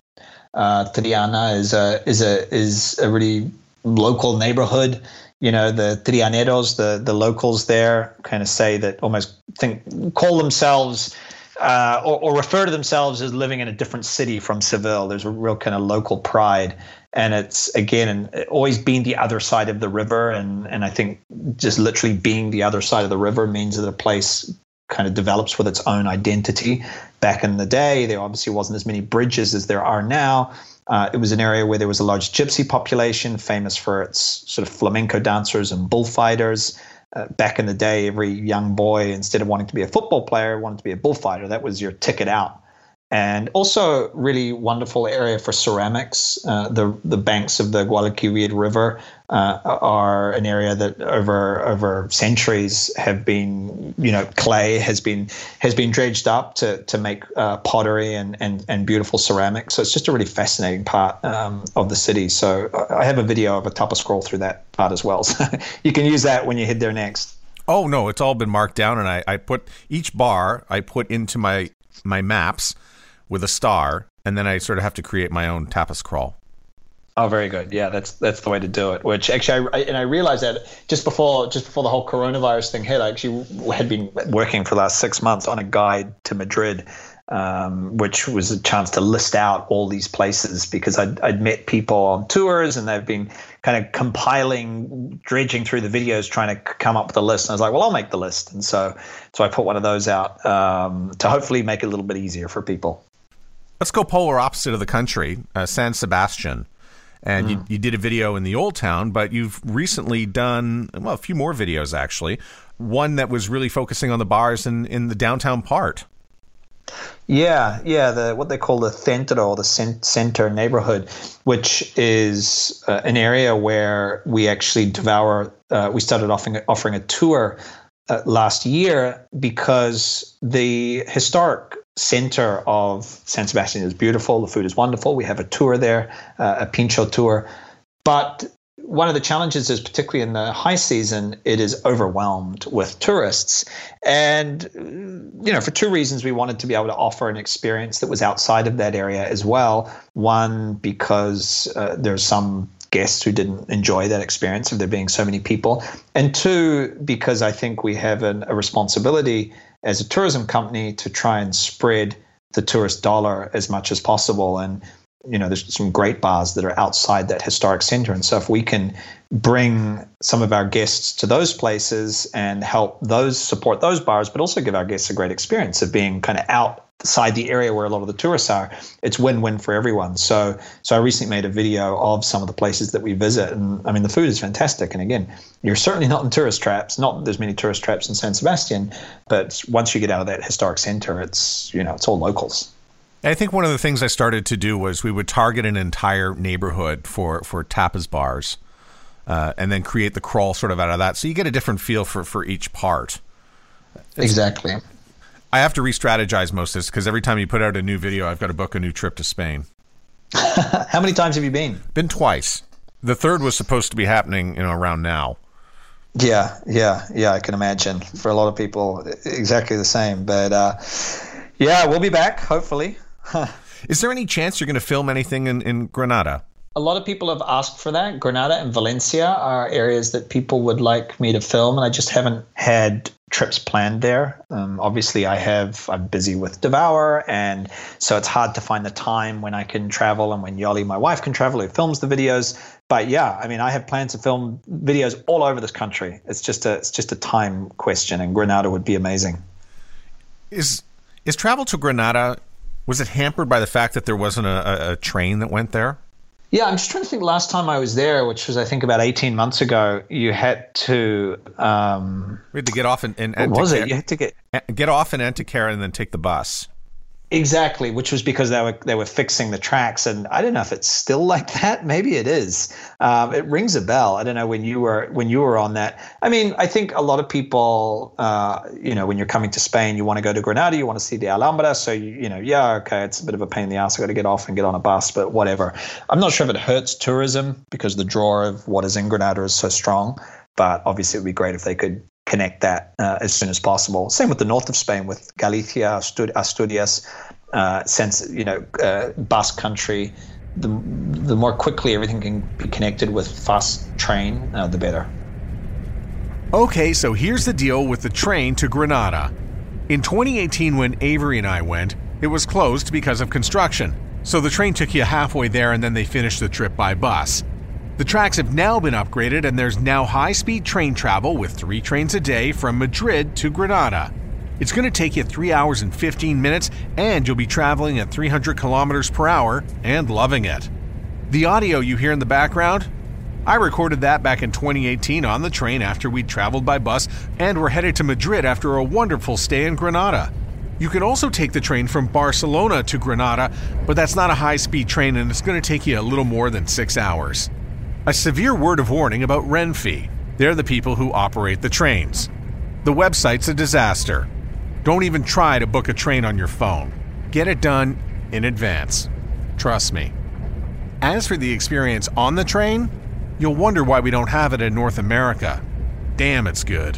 Uh, Triana is a is a is a really local neighborhood. You know, the Trianeros, the, the locals there kind of say that, almost think, call themselves uh, or, or refer to themselves as living in a different city from Seville. There's a real kind of local pride. And it's, again, always being the other side of the river. And, and I think just literally being the other side of the river means that a place kind of develops with its own identity. Back in the day, there obviously wasn't as many bridges as there are now. Uh, it was an area where there was a large gypsy population, famous for its sort of flamenco dancers and bullfighters. Uh, back in the day, every young boy, instead of wanting to be a football player, wanted to be a bullfighter. That was your ticket out. And also really wonderful area for ceramics. Uh, the the banks of the Guadalquivir River uh, are an area that over over centuries have been, you know, clay has been has been dredged up to to make uh, pottery and, and and beautiful ceramics. So it's just a really fascinating part um, of the city. So I have a video of a tapa scroll through that part as well. So you can use that when you head there next. Oh no, it's all been marked down, and I, I put each bar I put into my my maps with a star, and then I sort of have to create my own tapas crawl. Oh, very good. Yeah, that's that's the way to do it. Which actually, I, I, and I realized that just before just before the whole coronavirus thing hit, I actually had been working for the last six months on a guide to Madrid, um, which was a chance to list out all these places, because I'd, I'd met people on tours, and they've been kind of compiling, dredging through the videos, trying to come up with a list. And I was like, well, I'll make the list. And so, so I put one of those out um, to hopefully make it a little bit easier for people. Let's go polar opposite of the country, uh, San Sebastian. And mm. you, you did a video in the old town, but you've recently done, well, a few more videos, actually. One that was really focusing on the bars in, in the downtown part. Yeah, yeah, the what they call the centro, or the center neighborhood, which is uh, an area where we actually devour, uh, we started offering, offering a tour uh, last year, because the historic center of San Sebastian is beautiful. The food is wonderful. We have a tour there, uh, a pincho tour. But one of the challenges is, particularly in the high season, it is overwhelmed with tourists. And, you know, for two reasons, we wanted to be able to offer an experience that was outside of that area as well. One, because uh, there's some guests who didn't enjoy that experience of there being so many people. And two, because I think we have an, a responsibility as a tourism company to try and spread the tourist dollar as much as possible. And, you know, there's some great bars that are outside that historic center. And so if we can bring some of our guests to those places and help those support those bars, but also give our guests a great experience of being kind of outside the area where a lot of the tourists are, it's win-win for everyone. So, so I recently made a video of some of the places that we visit. And I mean, the food is fantastic. And again, you're certainly not in tourist traps, not there's many tourist traps in San Sebastian, but once you get out of that historic center, it's, you know, it's all locals. I think one of the things I started to do was we would target an entire neighborhood for, for tapas bars, uh, and then create the crawl sort of out of that. So you get a different feel for, for each part. Exactly. I have to re-strategize most of this, because every time you put out a new video, I've got to book a new trip to Spain. How many times have you been? Been twice. The third was supposed to be happening, you know, around now. Yeah, yeah, yeah. I can imagine for a lot of people, exactly the same. But uh, yeah, we'll be back, hopefully. Huh. Is there any chance you're going to film anything in, in Granada? A lot of people have asked for that. Granada and Valencia are areas that people would like me to film, and I just haven't had trips planned there. Um, obviously, I have, I'm busy with Devour, and so it's hard to find the time when I can travel and when Yali, my wife, can travel, who films the videos. But yeah, I mean, I have plans to film videos all over this country. It's just a, it's just a time question, and Granada would be amazing. Is is travel to Granada, was it hampered by the fact that there wasn't a, a train that went there? Yeah, I'm just trying to think last time I was there, which was, I think, about eighteen months ago, you had to... Um, we had to get off in, in Antequera. What was it? You had to get... Get off in Antequera and then take the bus. Exactly, which was because they were they were fixing the tracks. And I don't know if it's still like that. Maybe it is. Um, it rings a bell. I don't know when you were when you were on that. I mean, I think a lot of people, uh, you know, when you're coming to Spain, you want to go to Granada, you want to see the Alhambra. So, you, you know, yeah, okay, it's a bit of a pain in the ass. I got to get off and get on a bus, but whatever. I'm not sure if it hurts tourism because the draw of what is in Granada is so strong. But obviously it would be great if they could connect that uh, as soon as possible. Same with the north of Spain, with Galicia, Astur- Asturias, uh, since, you know, uh, Basque country, the, the more quickly everything can be connected with fast train, uh, the better. Okay, so here's the deal with the train to Granada. In twenty eighteen, when Avery and I went, it was closed because of construction. So the train took you halfway there and then they finished the trip by bus. The tracks have now been upgraded and there's now high-speed train travel with three trains a day from Madrid to Granada. It's going to take you three hours and fifteen minutes and you'll be traveling at three hundred kilometers per hour and loving it. The audio you hear in the background? I recorded that back in twenty eighteen on the train after we'd traveled by bus and were headed to Madrid after a wonderful stay in Granada. You can also take the train from Barcelona to Granada, but that's not a high-speed train and it's going to take you a little more than six hours. A severe word of warning about Renfe. They're the people who operate the trains. The website's a disaster. Don't even try to book a train on your phone. Get it done in advance. Trust me. As for the experience on the train, you'll wonder why we don't have it in North America. Damn, it's good.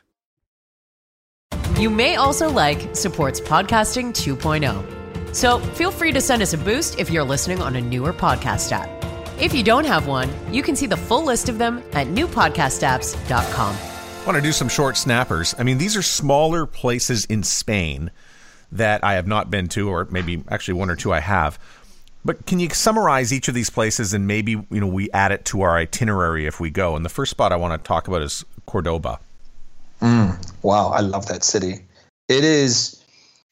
You may also like Supports Podcasting two point oh. So feel free to send us a boost if you're listening on a newer podcast app. If you don't have one, you can see the full list of them at new podcast apps dot com. I want to do some short snappers. I mean, these are smaller places in Spain that I have not been to, or maybe actually one or two I have. But can you summarize each of these places and maybe, you know, we add it to our itinerary if we go? And the first spot I want to talk about is Cordoba. Mm, wow, I love that city. It is,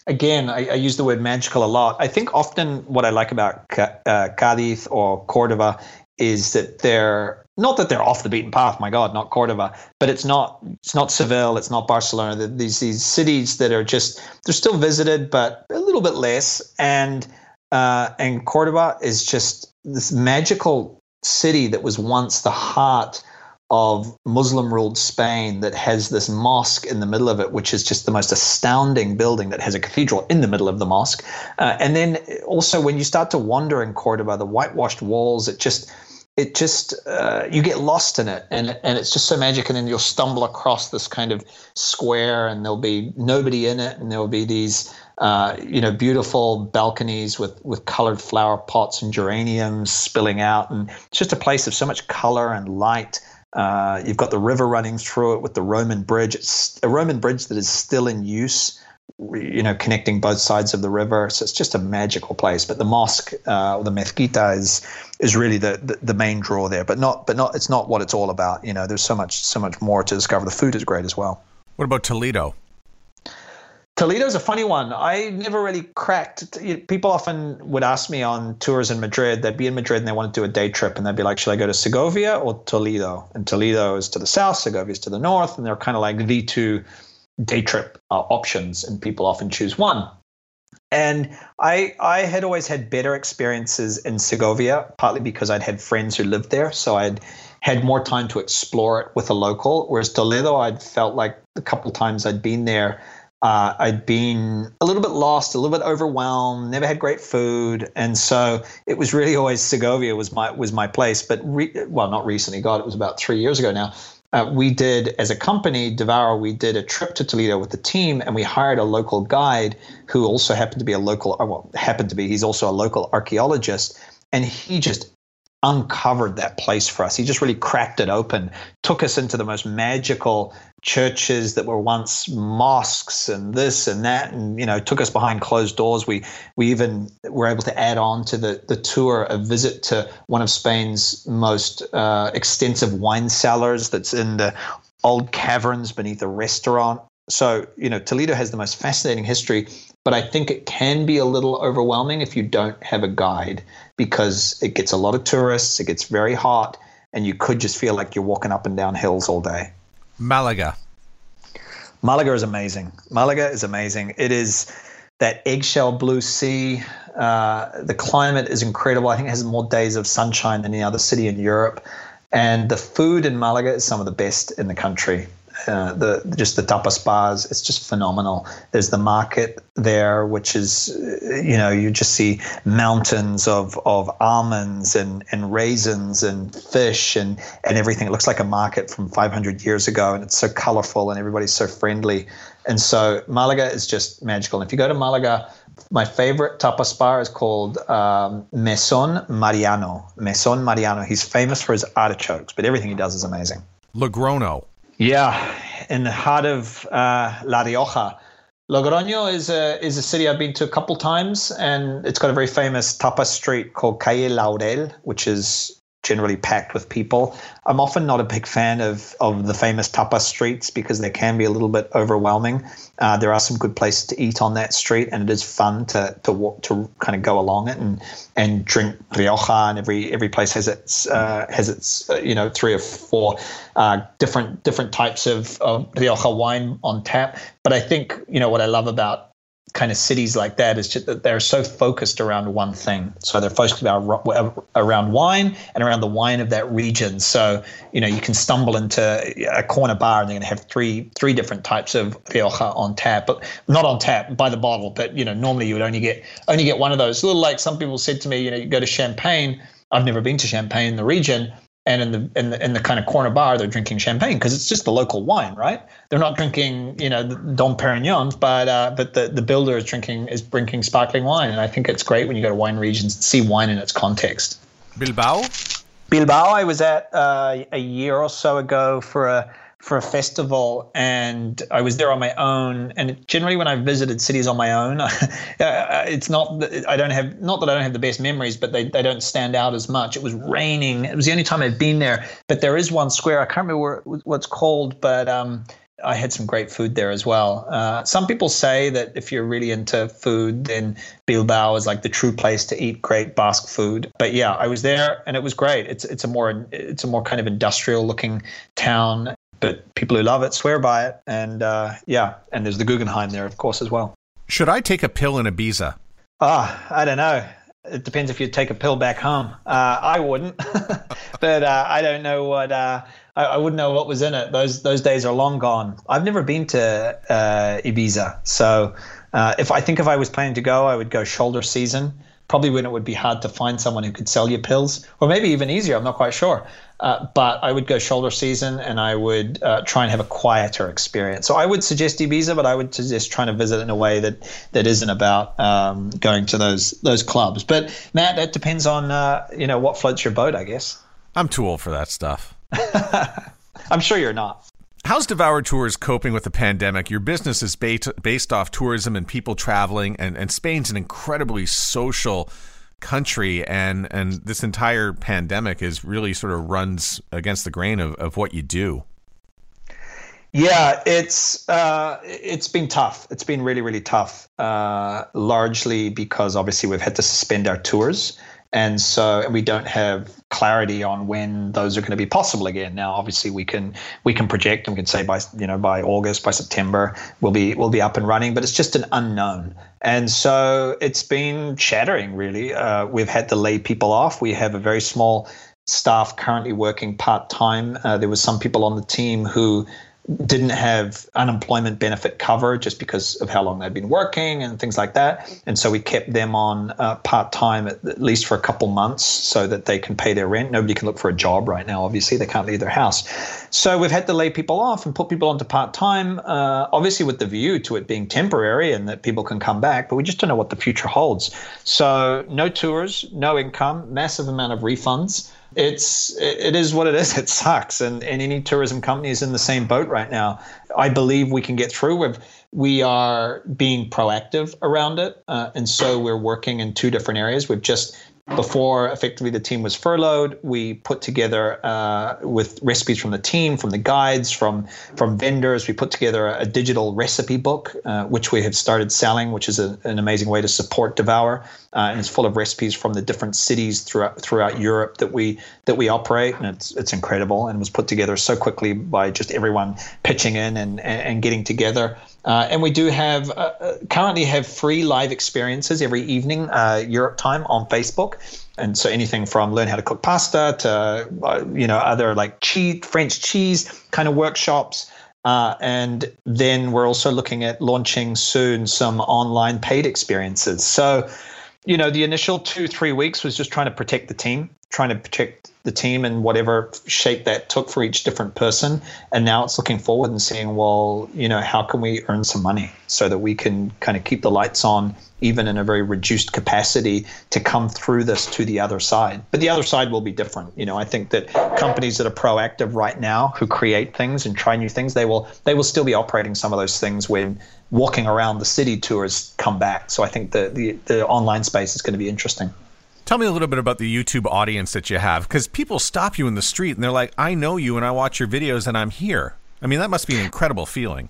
again, I, I use the word magical a lot. I think often what I like about C- uh, Cádiz or Cordoba is that they're, not that they're off the beaten path, my God, not Cordoba, but it's not it's not Seville, it's not Barcelona. They're these these cities that are just, they're still visited, but a little bit less. And uh, and Cordoba is just this magical city that was once the heart of Muslim-ruled Spain, that has this mosque in the middle of it, which is just the most astounding building that has a cathedral in the middle of the mosque. Uh, and then also when you start to wander in Cordoba, the whitewashed walls, it just, it just, uh, you get lost in it, and and it's just so magic. And then you'll stumble across this kind of square, and there'll be nobody in it, and there'll be these, uh, you know, beautiful balconies with with colored flower pots and geraniums spilling out, and it's just a place of so much color and light. Uh, you've got the river running through it with the Roman bridge. It's a Roman bridge that is still in use, you know, connecting both sides of the river. So it's just a magical place. But the mosque, uh, or the mezquita, is is really the, the the main draw there. But not but not it's not what it's all about. You know, there's so much so much more to discover. The food is great as well. What about Toledo? Toledo's a funny one. I never really cracked. People often would ask me on tours in Madrid, they'd be in Madrid and they want to do a day trip and they'd be like, should I go to Segovia or Toledo? And Toledo is to the south, Segovia is to the north, and they're kind of like the two day trip uh, options, and people often choose one. And I I had always had better experiences in Segovia, partly because I'd had friends who lived there, so I'd had more time to explore it with a local, whereas Toledo, I'd felt like a couple of times I'd been there, Uh, I'd been a little bit lost, a little bit overwhelmed, never had great food. And so it was really always Segovia was my was my place. But, re, well, not recently. God, it was about three years ago now. Uh, we did, as a company, Devour, we did a trip to Toledo with the team, and we hired a local guide who also happened to be a local, well, happened to be, he's also a local archaeologist. And he just uncovered that place for us. He just really cracked it open, took us into the most magical churches that were once mosques and this and that, and, you know, took us behind closed doors. We we even were able to add on to the, the tour a visit to one of Spain's most uh, extensive wine cellars that's in the old caverns beneath a restaurant. So, you know, Toledo has the most fascinating history, but I think it can be a little overwhelming if you don't have a guide, because it gets a lot of tourists, it gets very hot, and you could just feel like you're walking up and down hills all day. Malaga. Malaga is amazing. Malaga is amazing. It is that eggshell blue sea. Uh, the climate is incredible. I think it has more days of sunshine than any other city in Europe. And the food in Malaga is some of the best in the country. Uh, the just the tapas bars, it's just phenomenal. There's the market there, which is, you know, you just see mountains of of almonds and and raisins and fish and and everything. It looks like a market from five hundred years ago, and it's so colorful and everybody's so friendly. And so Malaga is just magical. And if you go to Malaga, my favorite tapas bar is called um, Mesón Mariano. Mesón Mariano. He's famous for his artichokes, but everything he does is amazing. Logroño. Yeah, in the heart of uh, La Rioja. Logroño is a is a city I've been to a couple times, and it's got a very famous tapas street called Calle Laurel, which is generally packed with people. I'm often not a big fan of, of the famous tapas streets because they can be a little bit overwhelming. Uh, there are some good places to eat on that street, and it is fun to to walk, to kind of go along it and and drink Rioja, and every every place has its uh, has its uh, you know three or four uh, different different types of, of Rioja wine on tap. But I think, you know, what I love about kind of cities like that is just that they're so focused around one thing. So they're focused about, around wine and around the wine of that region. So, you know, you can stumble into a corner bar and they're going to have three three different types of Rioja on tap, but not on tap by the bottle. But, you know, normally you would only get only get one of those. It's a little like some people said to me, you know, you go to Champagne. I've never been to Champagne, the region. And in the, in the in the kind of corner bar, they're drinking champagne because it's just the local wine, right? They're not drinking, you know, Dom Perignon, but uh, but the, the builder is drinking is drinking sparkling wine, and I think it's great when you go to wine regions and see wine in its context. Bilbao, Bilbao, I was at uh, a year or so ago for a for a festival, and I was there on my own. And generally, when I visited cities on my own, it's not that I don't have not that I don't have the best memories, but they, they don't stand out as much. It was raining. It was the only time I've been there. But there is one square. I can't remember what's called, but um, I had some great food there as well. Uh, some people say that if you're really into food, then Bilbao is like the true place to eat great Basque food. But yeah, I was there, and it was great. It's it's a more it's a more kind of industrial looking town. But people who love it swear by it. And uh, yeah, and there's the Guggenheim there, of course, as well. Should I take a pill in Ibiza? Ah, oh, I don't know. It depends if you take a pill back home. Uh, I wouldn't. but uh, I don't know what, uh, I, I wouldn't know what was in it. Those those days are long gone. I've never been to uh, Ibiza. So uh, if I think if I was planning to go, I would go shoulder season. Probably when it would be hard to find someone who could sell you pills, or maybe even easier. I'm not quite sure. Uh, but I would go shoulder season, and I would uh, try and have a quieter experience. So I would suggest Ibiza, but I would suggest trying to visit in a way that, that isn't about um, going to those those clubs. But Matt, that depends on uh, you know what floats your boat, I guess. I'm too old for that stuff. I'm sure you're not. How's Devour Tours coping with the pandemic? Your business is based, based off tourism and people traveling, and, and Spain's an incredibly social country, and, and this entire pandemic is really sort of runs against the grain of, of what you do. Yeah, it's uh, it's been tough. It's been really, really tough, uh, largely because obviously we've had to suspend our tours. And so and we don't have clarity on when those are going to be possible again. Now, obviously, we can we can project and we can say by you know by August, by September, we'll be we'll be up and running. But it's just an unknown, and so it's been shattering. Really, uh, we've had to lay people off. We have a very small staff currently working part time. Uh, there was some people on the team who didn't have unemployment benefit cover just because of how long they'd been working and things like that. And so we kept them on uh, part-time at, at least for a couple months so that they can pay their rent. Nobody can look for a job right now, obviously. They can't leave their house. So we've had to lay people off and put people onto part-time, uh, obviously with the view to it being temporary and that people can come back, but we just don't know what the future holds. So no tours, no income, massive amount of refunds. It's it is what it is. It sucks, and and any tourism company is in the same boat right now. I believe we can get through. We've, we are being proactive around it, uh, and so we're working in two different areas. We've just before effectively the team was furloughed, we put together uh, with recipes from the team, from the guides, from from vendors. We put together a, a digital recipe book, uh, which we have started selling, which is a, an amazing way to support Devour. Uh, and it's full of recipes from the different cities throughout throughout Europe that we that we operate, and it's it's incredible and was put together so quickly by just everyone pitching in and and, and getting together. Uh, and we do have uh, currently have free live experiences every evening uh, Europe time on Facebook. And so anything from learn how to cook pasta to, you know, other like cheese, French cheese kind of workshops. Uh, and then we're also looking at launching soon some online paid experiences. So, you know, the initial two, three weeks was just trying to protect the team, trying to protect the team in whatever shape that took for each different person. And now it's looking forward and seeing, well, you know, how can we earn some money so that we can kind of keep the lights on, even in a very reduced capacity, to come through this to the other side. But the other side will be different. You know, I think that companies that are proactive right now, who create things and try new things, they will they will still be operating some of those things when walking around the city tours come back. So I think the the, the online space is going to be interesting. Tell me a little bit about the YouTube audience that you have, because people stop you in the street and they're like, I know you and I watch your videos and I'm here. I mean, that must be an incredible feeling.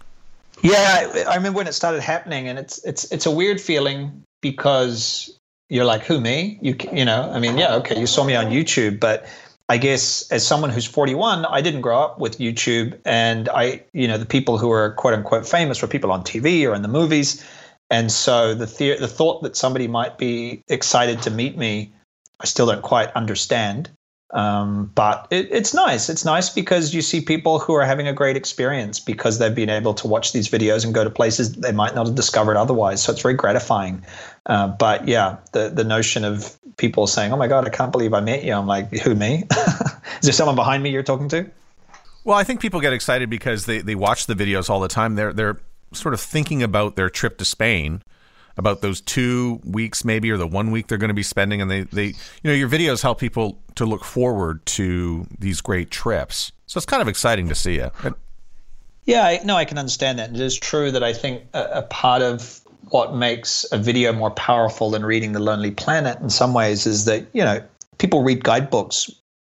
Yeah, I remember when it started happening, and it's it's it's a weird feeling because you're like, who, me? You you know, I mean, yeah, okay, you saw me on YouTube, but I guess as someone who's forty-one, I didn't grow up with YouTube, and I, you know, the people who are quote unquote famous were people on T V or in the movies. And so the, the the thought that somebody might be excited to meet me, I still don't quite understand. Um, but it, it's nice. It's nice because you see people who are having a great experience because they've been able to watch these videos and go to places they might not have discovered otherwise. So it's very gratifying. Uh, but yeah, the, the notion of people saying, oh, my God, I can't believe I met you. I'm like, who, me? Is there someone behind me you're talking to? Well, I think people get excited because they, they watch the videos all the time. They're they're. sort of thinking about their trip to Spain, about those two weeks maybe, or the one week they're going to be spending. And they, they, you know, your videos help people to look forward to these great trips. So it's kind of exciting to see it. Yeah, I, no, I can understand that. It is true that I think a, a part of what makes a video more powerful than reading The Lonely Planet in some ways is that, you know, people read guidebooks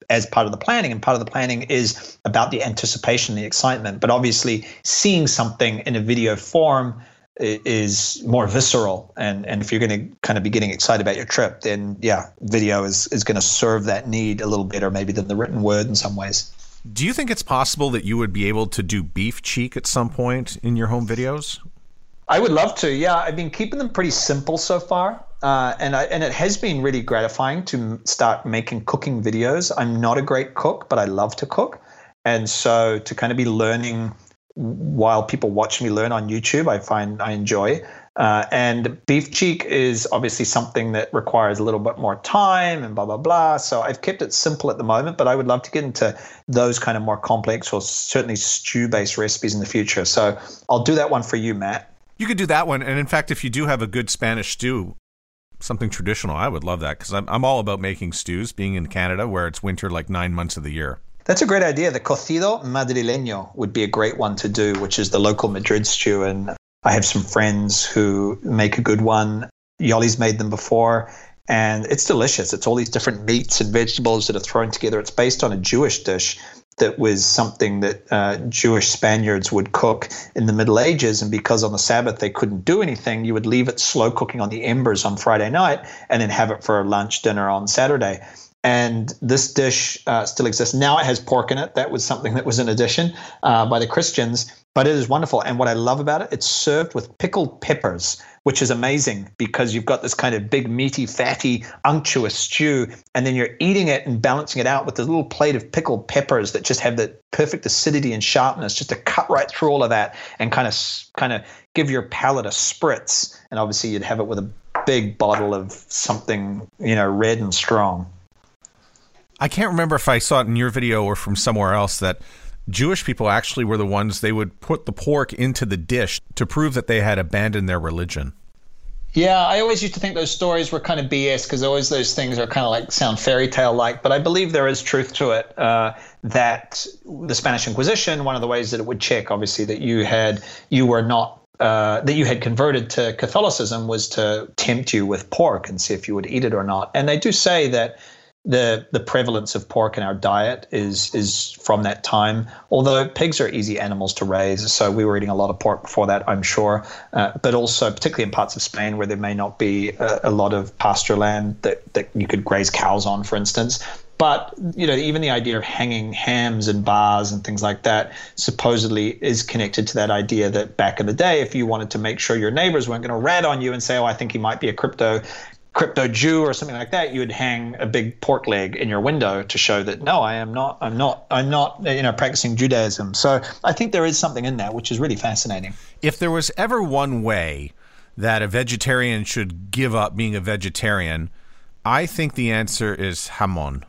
as part of the planning, and part of the planning is about the anticipation, the excitement. But obviously seeing something in a video form is more visceral. And, and if you're going to kind of be getting excited about your trip, then yeah, video is, is going to serve that need a little better maybe than the written word in some ways. Do you think it's possible that you would be able to do beef cheek at some point in your home videos? I would love to. Yeah, I've been keeping them pretty simple so far. Uh, and I, and it has been really gratifying to start making cooking videos. I'm not a great cook, but I love to cook. And so to kind of be learning while people watch me learn on YouTube, I find I enjoy. Uh, and beef cheek is obviously something that requires a little bit more time and blah, blah, blah. So I've kept it simple at the moment, but I would love to get into those kind of more complex or certainly stew-based recipes in the future. So I'll do that one for you, Matt. You could do that one. And in fact, if you do have a good Spanish stew, something traditional, I would love that, because I'm, I'm all about making stews, being in Canada where it's winter like nine months of the year. That's a great idea. The cocido madrileño would be a great one to do, which is the local Madrid stew. And I have some friends who make a good one. Yali's made them before, and it's delicious. It's all these different meats and vegetables that are thrown together. It's based on a Jewish dish that was something that uh, Jewish Spaniards would cook in the Middle Ages. And because on the Sabbath they couldn't do anything, you would leave it slow cooking on the embers on Friday night and then have it for lunch, dinner on Saturday. And this dish uh, still exists. Now it has pork in it. That was something that was an addition uh, by the Christians, but it is wonderful. And what I love about it, it's served with pickled peppers, which is amazing because you've got this kind of big, meaty, fatty, unctuous stew, and then you're eating it and balancing it out with this little plate of pickled peppers that just have the perfect acidity and sharpness just to cut right through all of that and kind of kind of give your palate a spritz. And obviously you'd have it with a big bottle of something, you know, red and strong. I can't remember if I saw it in your video or from somewhere else that Jewish people actually were the ones, they would put the pork into the dish to prove that they had abandoned their religion. Yeah, I always used to think those stories were kind of B S because always those things are kind of like sound fairy tale like, but I believe there is truth to it uh, that the Spanish Inquisition, one of the ways that it would check, obviously, that you had you were not Uh, that you had converted to Catholicism was to tempt you with pork and see if you would eat it or not. And they do say that the the prevalence of pork in our diet is is from that time, although pigs are easy animals to raise, so we were eating a lot of pork before that, I'm sure, uh, but also particularly in parts of Spain where there may not be a, a lot of pasture land that, that you could graze cows on, for instance. But, you know, even the idea of hanging hams and bars and things like that supposedly is connected to that idea that back in the day, if you wanted to make sure your neighbors weren't going to rat on you and say, oh, I think he might be a crypto crypto Jew or something like that, you would hang a big pork leg in your window to show that, no, I am not, I'm not, I'm not, you know, practicing Judaism. So I think there is something in that, which is really fascinating. If there was ever one way that a vegetarian should give up being a vegetarian, I think the answer is jamón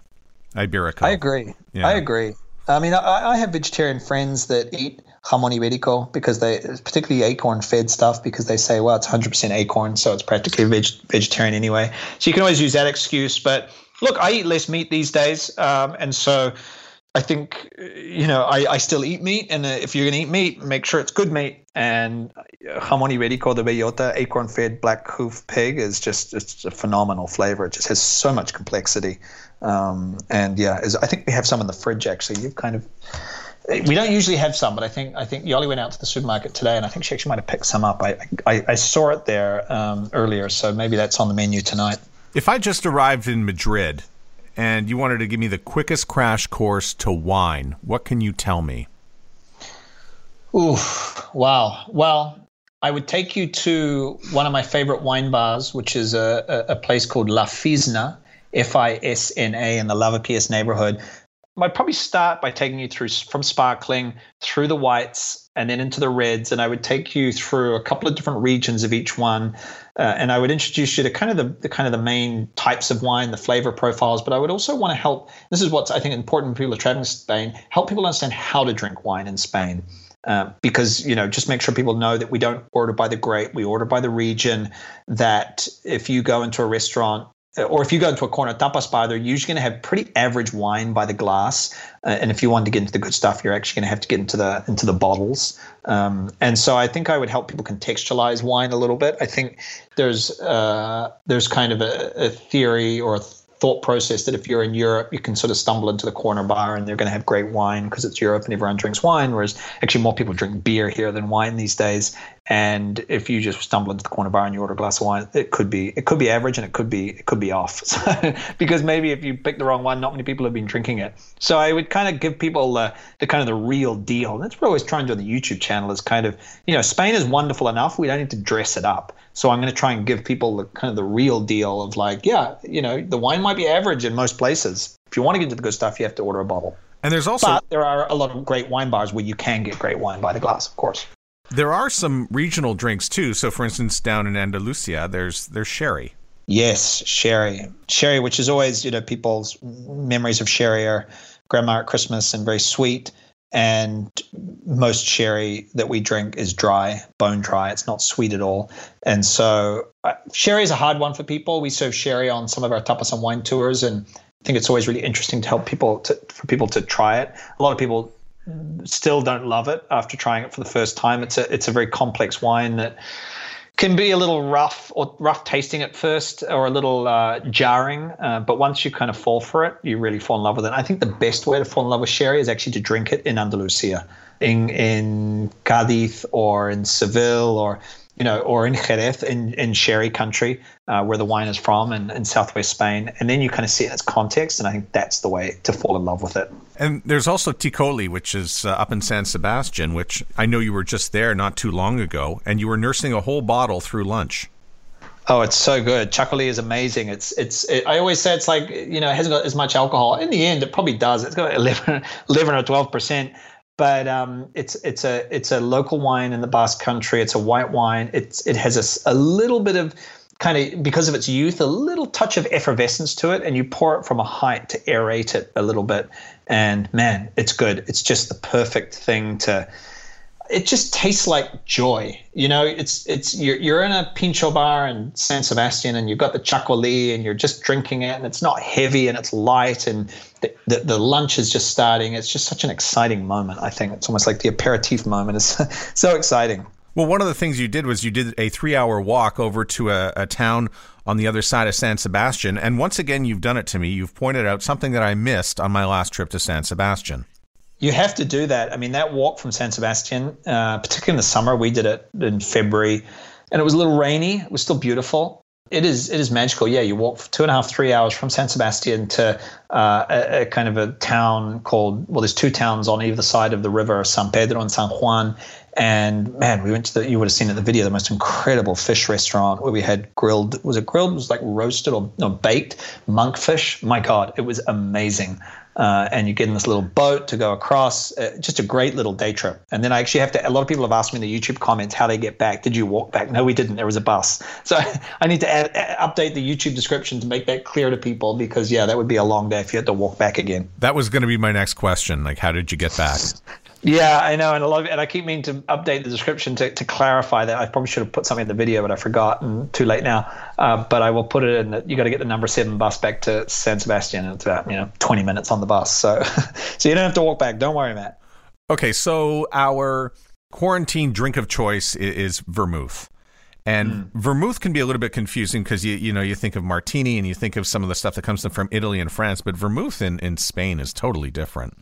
ibérico. I agree. Yeah. I agree. I mean, I, I have vegetarian friends that eat jamón ibérico because they, particularly acorn-fed stuff, because they say, well, it's one hundred percent acorn, so it's practically veg, vegetarian anyway. So you can always use that excuse. But look, I eat less meat these days, um, and so I think, you know, I, I still eat meat. And uh, if you're going to eat meat, make sure it's good meat. And jamón ibérico de bellota, acorn-fed black hoof pig, is just it's a phenomenal flavor. It just has so much complexity. Um, and yeah, is, I think we have some in the fridge actually. You've kind of, we don't usually have some, but I think I think Yali went out to the supermarket today, and I think she actually might have picked some up. I I, I saw it there um, earlier, so maybe that's on the menu tonight. If I just arrived in Madrid, and you wanted to give me the quickest crash course to wine, what can you tell me? Oof! Wow. Well, I would take you to one of my favorite wine bars, which is a a, a place called La Fisna. F I S N A in the Lavapiés neighborhood. I'd probably start by taking you through from sparkling through the whites and then into the reds. And I would take you through a couple of different regions of each one. Uh, and I would introduce you to kind of the, the kind of the main types of wine, the flavor profiles. But I would also want to help. This is what's I think important for people traveling to Spain, help people understand how to drink wine in Spain. Uh, because, you know, just make sure people know that we don't order by the grape. We order by the region. That if you go into a restaurant, or if you go into a corner tapas bar, they're usually going to have pretty average wine by the glass. Uh, and if you wanted to get into the good stuff, you're actually going to have to get into the into the bottles. Um, and so I think I would help people contextualize wine a little bit. I think there's uh, there's kind of a, a theory or a thought process that if you're in Europe, you can sort of stumble into the corner bar and they're going to have great wine because it's Europe and everyone drinks wine, whereas actually more people drink beer here than wine these days. And if you just stumble into the corner bar and you order a glass of wine, it could be it could be average and it could be it could be off. So, because maybe if you pick the wrong one, not many people have been drinking it. So I would kind of give people uh, the kind of the real deal. And that's what we're always trying to do on the YouTube channel is kind of, you know, Spain is wonderful enough. We don't need to dress it up. So I'm going to try and give people the kind of the real deal of like, yeah, you know, the wine might be average in most places. If you want to get to the good stuff, you have to order a bottle. And there's also but there are a lot of great wine bars where you can get great wine by the glass, of course. There are some regional drinks too. So, for instance, down in Andalusia, there's there's sherry. Yes, sherry, sherry, which is always, you know, people's memories of sherry are grandma at Christmas and very sweet. And most sherry that we drink is dry, bone dry. It's not sweet at all. And so uh, sherry is a hard one for people. We serve sherry on some of our tapas and wine tours, and I think it's always really interesting to help people to, for people to try it. A lot of people still don't love it after trying it for the first time. It's a it's a very complex wine that can be a little rough or rough tasting at first, or a little uh, jarring. Uh, but once you kind of fall for it, you really fall in love with it. I think the best way to fall in love with sherry is actually to drink it in Andalusia, in in Cádiz or in Seville, or you know, or in Jerez, in, in sherry country, uh, where the wine is from, and in southwest Spain. And then you kind of see it in its context, and I think that's the way to fall in love with it. And there's also Txakoli, which is uh, up in San Sebastian, which I know you were just there not too long ago, and you were nursing a whole bottle through lunch. Oh, it's so good. Txakoli is amazing. It's it's. It, I always say it's like, you know, it hasn't got as much alcohol. In the end, it probably does. It's got eleven or twelve percent. But um, it's it's a it's a local wine in the Basque Country. It's a white wine. It's it has a, a little bit of kind of, because of its youth, a little touch of effervescence to it, and you pour it from a height to aerate it a little bit. And man, it's good. It's just the perfect thing to. It just tastes like joy. You know, it's it's you're you're in a pincho bar in San Sebastian, and you've got the Txakoli, and you're just drinking it, and it's not heavy and it's light, and the, the, the lunch is just starting. It's just such an exciting moment, I think. It's almost like the aperitif moment is so exciting. Well, one of the things you did was you did a three-hour walk over to a, a town on the other side of San Sebastian, and once again, you've done it to me. You've pointed out something that I missed on my last trip to San Sebastian. You have to do that. I mean, that walk from San Sebastian, uh, particularly in the summer, we did it in February, and it was a little rainy. It was still beautiful. It is it is magical. Yeah, you walk for two and a half, three hours from San Sebastian to uh, a, a kind of a town called, well, there's two towns on either side of the river, San Pedro and San Juan. And man, we went to the, you would have seen in the video, the most incredible fish restaurant where we had grilled, was it grilled? It was like roasted or, or baked monkfish. My God, it was amazing. Uh, and you get in this little boat to go across. Uh, just a great little day trip. And then I actually have to, a lot of people have asked me in the YouTube comments how they get back. Did you walk back? No, we didn't. There was a bus. So I need to add, update the YouTube description to make that clear to people, because, yeah, that would be a long day if you had to walk back again. That was going to be my next question. Like, how did you get back? Yeah, I know, and a lot of, and I keep meaning to update the description to, to clarify that. I probably should have put something in the video, but I forgot, and too late now. Uh, but I will put it in. The, you got to get the number seven bus back to San Sebastian, and it's about you know twenty minutes on the bus, so so you don't have to walk back. Don't worry, Matt. Okay, so our quarantine drink of choice is, is vermouth, and mm. vermouth can be a little bit confusing because you you know you think of martini and you think of some of the stuff that comes from Italy and France, but vermouth in, in Spain is totally different.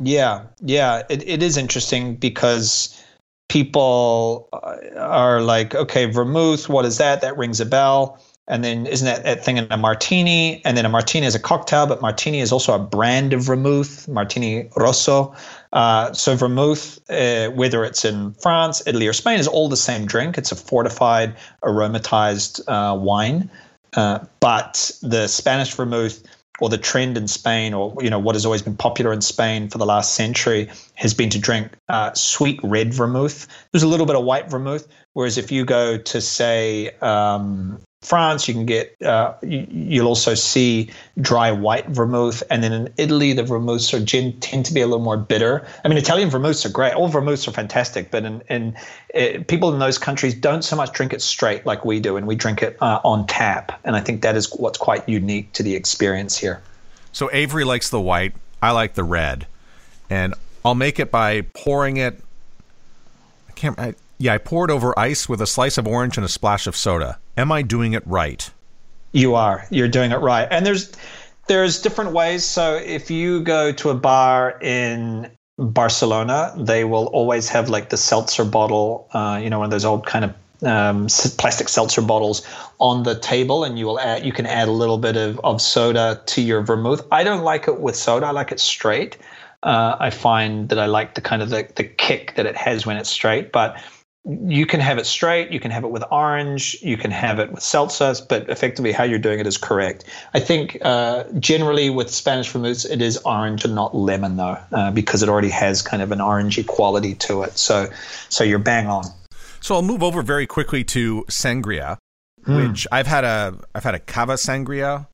Yeah, yeah, it, it is interesting because people are like, okay, vermouth, what is that? That rings a bell. And then isn't that, that thing in a martini? And then a martini is a cocktail, but martini is also a brand of vermouth, martini rosso. Uh, so vermouth, uh, whether it's in France, Italy, or Spain, is all the same drink. It's a fortified, aromatized uh, wine. Uh, but the Spanish vermouth, or the trend in Spain, or you know what has always been popular in Spain for the last century, has been to drink uh, sweet red vermouth. There's a little bit of white vermouth. Whereas if you go to, say, um, France, you can get uh, you, you'll also see dry white vermouth. And then in Italy, the vermouths are gen- tend to be a little more bitter. I mean, Italian vermouths are great. All vermouths are fantastic. But in, in it, people in those countries don't so much drink it straight like we do, and we drink it uh, on tap. And I think that is what's quite unique to the experience here. So Avery likes the white. I like the red. And I'll make it by pouring it. I can't. I, yeah, I pour it over ice with a slice of orange and a splash of soda. Am I doing it right? You are. You're doing it right. And there's there's different ways. So if you go to a bar in Barcelona, they will always have like the seltzer bottle, uh, you know, one of those old kind of um, plastic seltzer bottles on the table, and you will add, you can add a little bit of, of soda to your vermouth. I don't like it with soda. I like it straight. Uh, I find that I like the kind of the, the kick that it has when it's straight, but you can have it straight, you can have it with orange, you can have it with seltzers, but effectively how you're doing it is correct. I think uh, generally with Spanish vermouths, it is orange and not lemon though, uh, because it already has kind of an orangey quality to it. So so you're bang on. So I'll move over very quickly to sangria, mm. which I've had a I've had a cava sangria.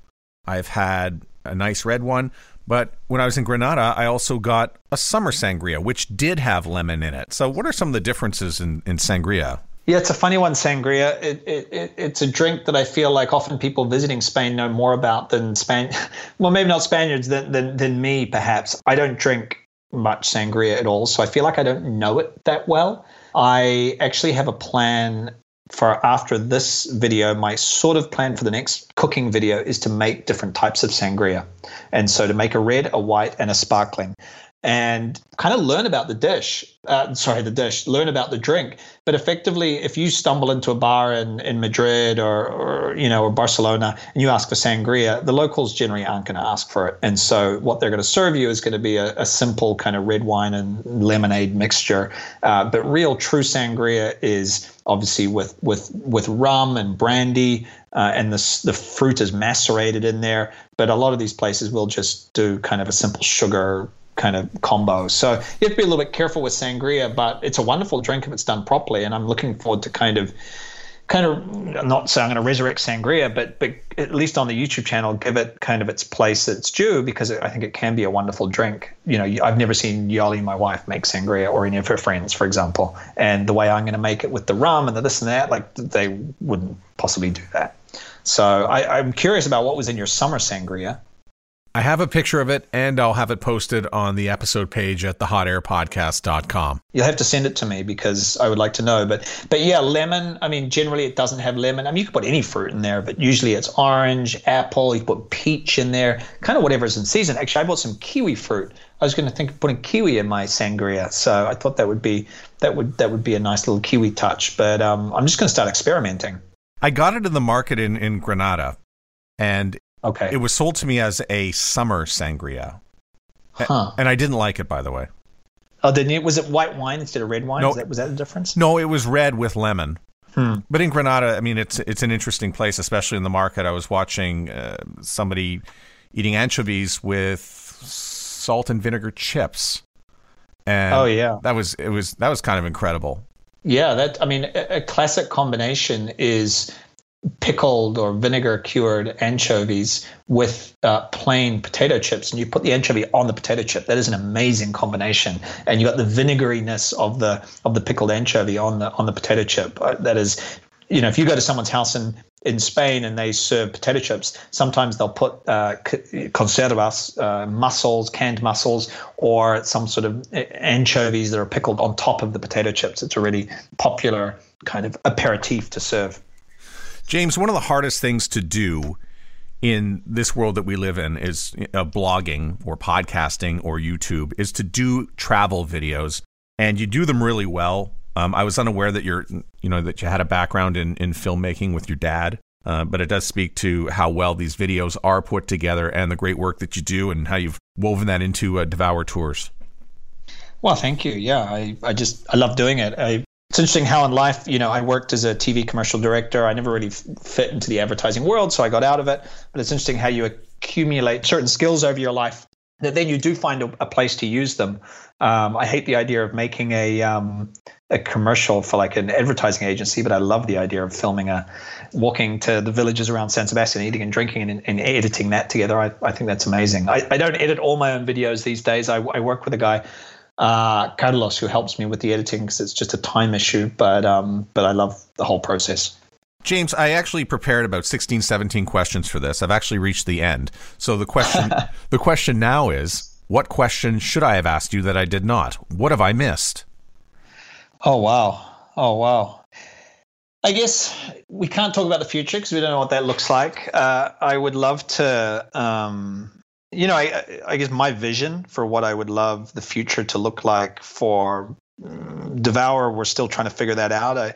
I've had a nice red one. But when I was in Granada, I also got a summer sangria, which did have lemon in it. So what are some of the differences in, in sangria? Yeah, it's a funny one, sangria. It, it, it, it's a drink that I feel like often people visiting Spain know more about than Spain. Well, maybe not Spaniards, than, than, than me, perhaps. I don't drink much sangria at all, so I feel like I don't know it that well. I actually have a plan for after this video, my sort of plan for the next cooking video is to make different types of sangria. And so to make a red, a white, and a sparkling, and kind of learn about the dish, uh, sorry, the dish, learn about the drink. But effectively, if you stumble into a bar in, in Madrid or, or, you know, or Barcelona, and you ask for sangria, the locals generally aren't going to ask for it. And so what they're going to serve you is going to be a, a simple kind of red wine and lemonade mixture. Uh, but real true sangria is obviously with with with rum and brandy, uh, and the, the fruit is macerated in there. But a lot of these places will just do kind of a simple sugar kind of combo. So you have to be a little bit careful with sangria, but it's a wonderful drink if it's done properly. And I'm looking forward to kind of, kind of, I'm not saying I'm going to resurrect sangria, but but at least on the YouTube channel, give it kind of its place that's due, because I think it can be a wonderful drink. You know, I've never seen Yali, my wife, make sangria, or any of her friends, for example. And the way I'm going to make it with the rum and the this and that, like, they wouldn't possibly do that. So I, I'm curious about what was in your summer sangria. I have a picture of it, and I'll have it posted on the episode page at the hot air podcast dot com. You'll have to send it to me because I would like to know. But but yeah, lemon, I mean, generally it doesn't have lemon. I mean, you can put any fruit in there, but usually it's orange, apple, you can put peach in there, kind of whatever's in season. Actually, I bought some kiwi fruit. I was going to think of putting kiwi in my sangria, so I thought that would be that would that would be a nice little kiwi touch. But um, I'm just going to start experimenting. I got it in the market in, in Granada, and okay. It was sold to me as a summer sangria. Huh. And I didn't like it, by the way. Oh, didn't you? Was it white wine instead of red wine? No. Was that, was that the difference? No, it was red with lemon. Hmm. But in Granada, I mean, it's it's an interesting place, especially in the market. I was watching uh, somebody eating anchovies with salt and vinegar chips. And oh, yeah. That was, it was, that was kind of incredible. Yeah, that I mean, a, a classic combination is pickled or vinegar cured anchovies with uh, plain potato chips, and you put the anchovy on the potato chip. That is an amazing combination, and you got the vinegariness of the of the pickled anchovy on the on the potato chip. Uh, that is, you know, if you go to someone's house in in Spain and they serve potato chips, sometimes they'll put uh, conservas, uh, mussels, canned mussels, or some sort of anchovies that are pickled on top of the potato chips. It's a really popular kind of aperitif to serve. James, one of the hardest things to do in this world that we live in is uh, blogging or podcasting or YouTube is to do travel videos, and you do them really well. Um, I was unaware that you're, you know, that you had a background in, in filmmaking with your dad, uh, but it does speak to how well these videos are put together and the great work that you do and how you've woven that into uh, Devour Tours. Well, thank you. Yeah, I, I just I love doing it. I It's interesting how in life, you know, I worked as a T V commercial director. I never really f- fit into the advertising world, so I got out of it. But it's interesting how you accumulate certain skills over your life that then you do find a, a place to use them. Um, I hate the idea of making a um, a commercial for like an advertising agency, but I love the idea of filming a walking to the villages around San Sebastian, eating and drinking and, and editing that together. I, I think that's amazing. I, I don't edit all my own videos these days. I, I work with a guy, Uh, Carlos, who helps me with the editing because it's just a time issue, but um, but I love the whole process. James, I actually prepared about sixteen, seventeen questions for this. I've actually reached the end. So the question the question now is, what question should I have asked you that I did not? What have I missed? Oh, wow. Oh, wow. I guess we can't talk about the future because we don't know what that looks like. Uh, I would love to... Um, You know, I, I guess my vision for what I would love the future to look like for Devour, we're still trying to figure that out. I,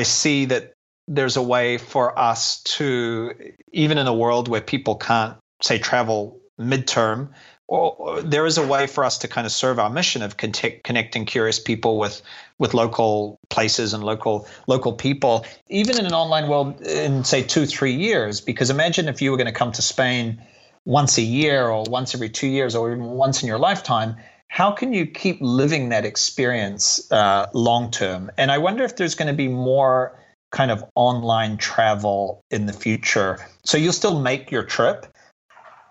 I see that there's a way for us to, even in a world where people can't, say, travel midterm, or there is a way for us to kind of serve our mission of connect, connecting curious people with with local places and local local people, even in an online world in, say, two, three years. Because imagine if you were going to come to Spain once a year or once every two years or even once in your lifetime, how can you keep living that experience uh, long term? And I wonder if there's going to be more kind of online travel in the future. So you'll still make your trip,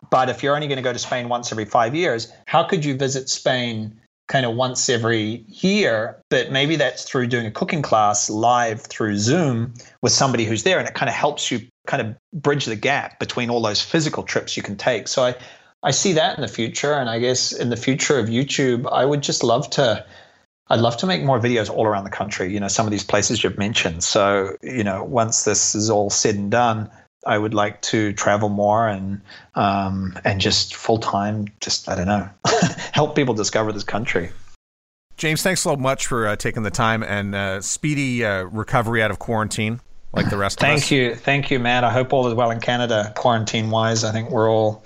but if you're only going to go to Spain once every five years, how could you visit Spain kind of once every year? But maybe that's through doing a cooking class live through Zoom with somebody who's there, and it kind of helps you kind of bridge the gap between all those physical trips you can take. So I, I see that in the future. And I guess in the future of YouTube, I would just love to I'd love to make more videos all around the country, you know, some of these places you've mentioned. So, you know, once this is all said and done, I would like to travel more and um, and just full time, just, I don't know, help people discover this country. James, thanks so much for uh, taking the time and uh, speedy uh, recovery out of quarantine, like the rest of us. Thank you. Thank you, Matt. I hope all is well in Canada, quarantine-wise. I think we're all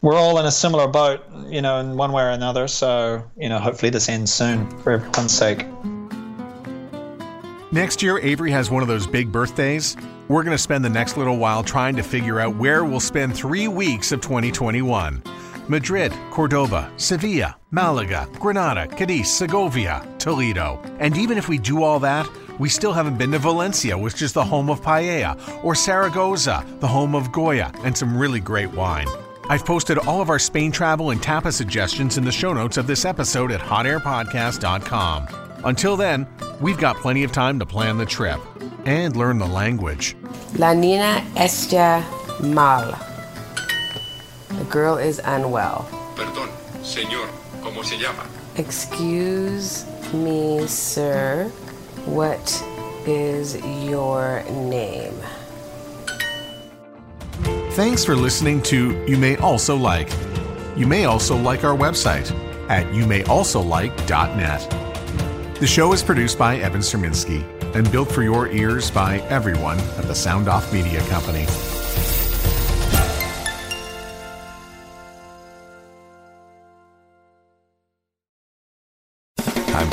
we're all in a similar boat, you know, in one way or another. So, you know, hopefully this ends soon for everyone's sake. Next year, Avery has one of those big birthdays. We're going to spend the next little while trying to figure out where we'll spend three weeks of twenty twenty-one. Madrid, Cordoba, Sevilla, Malaga, Granada, Cádiz, Segovia, Toledo. And even if we do all that, we still haven't been to Valencia, which is the home of paella, or Zaragoza, the home of Goya, and some really great wine. I've posted all of our Spain travel and tapa suggestions in the show notes of this episode at hot air podcast dot com. Until then, we've got plenty of time to plan the trip and learn the language. La niña está mal. The girl is unwell. Perdón, señor, ¿cómo se llama? Excuse me, sir. What is your name? Thanks for listening to You May Also Like. You may also like our website at you may also like dot net. The show is produced by Evan Serminski and built for your ears by everyone at the Sound Off Media Company. I'm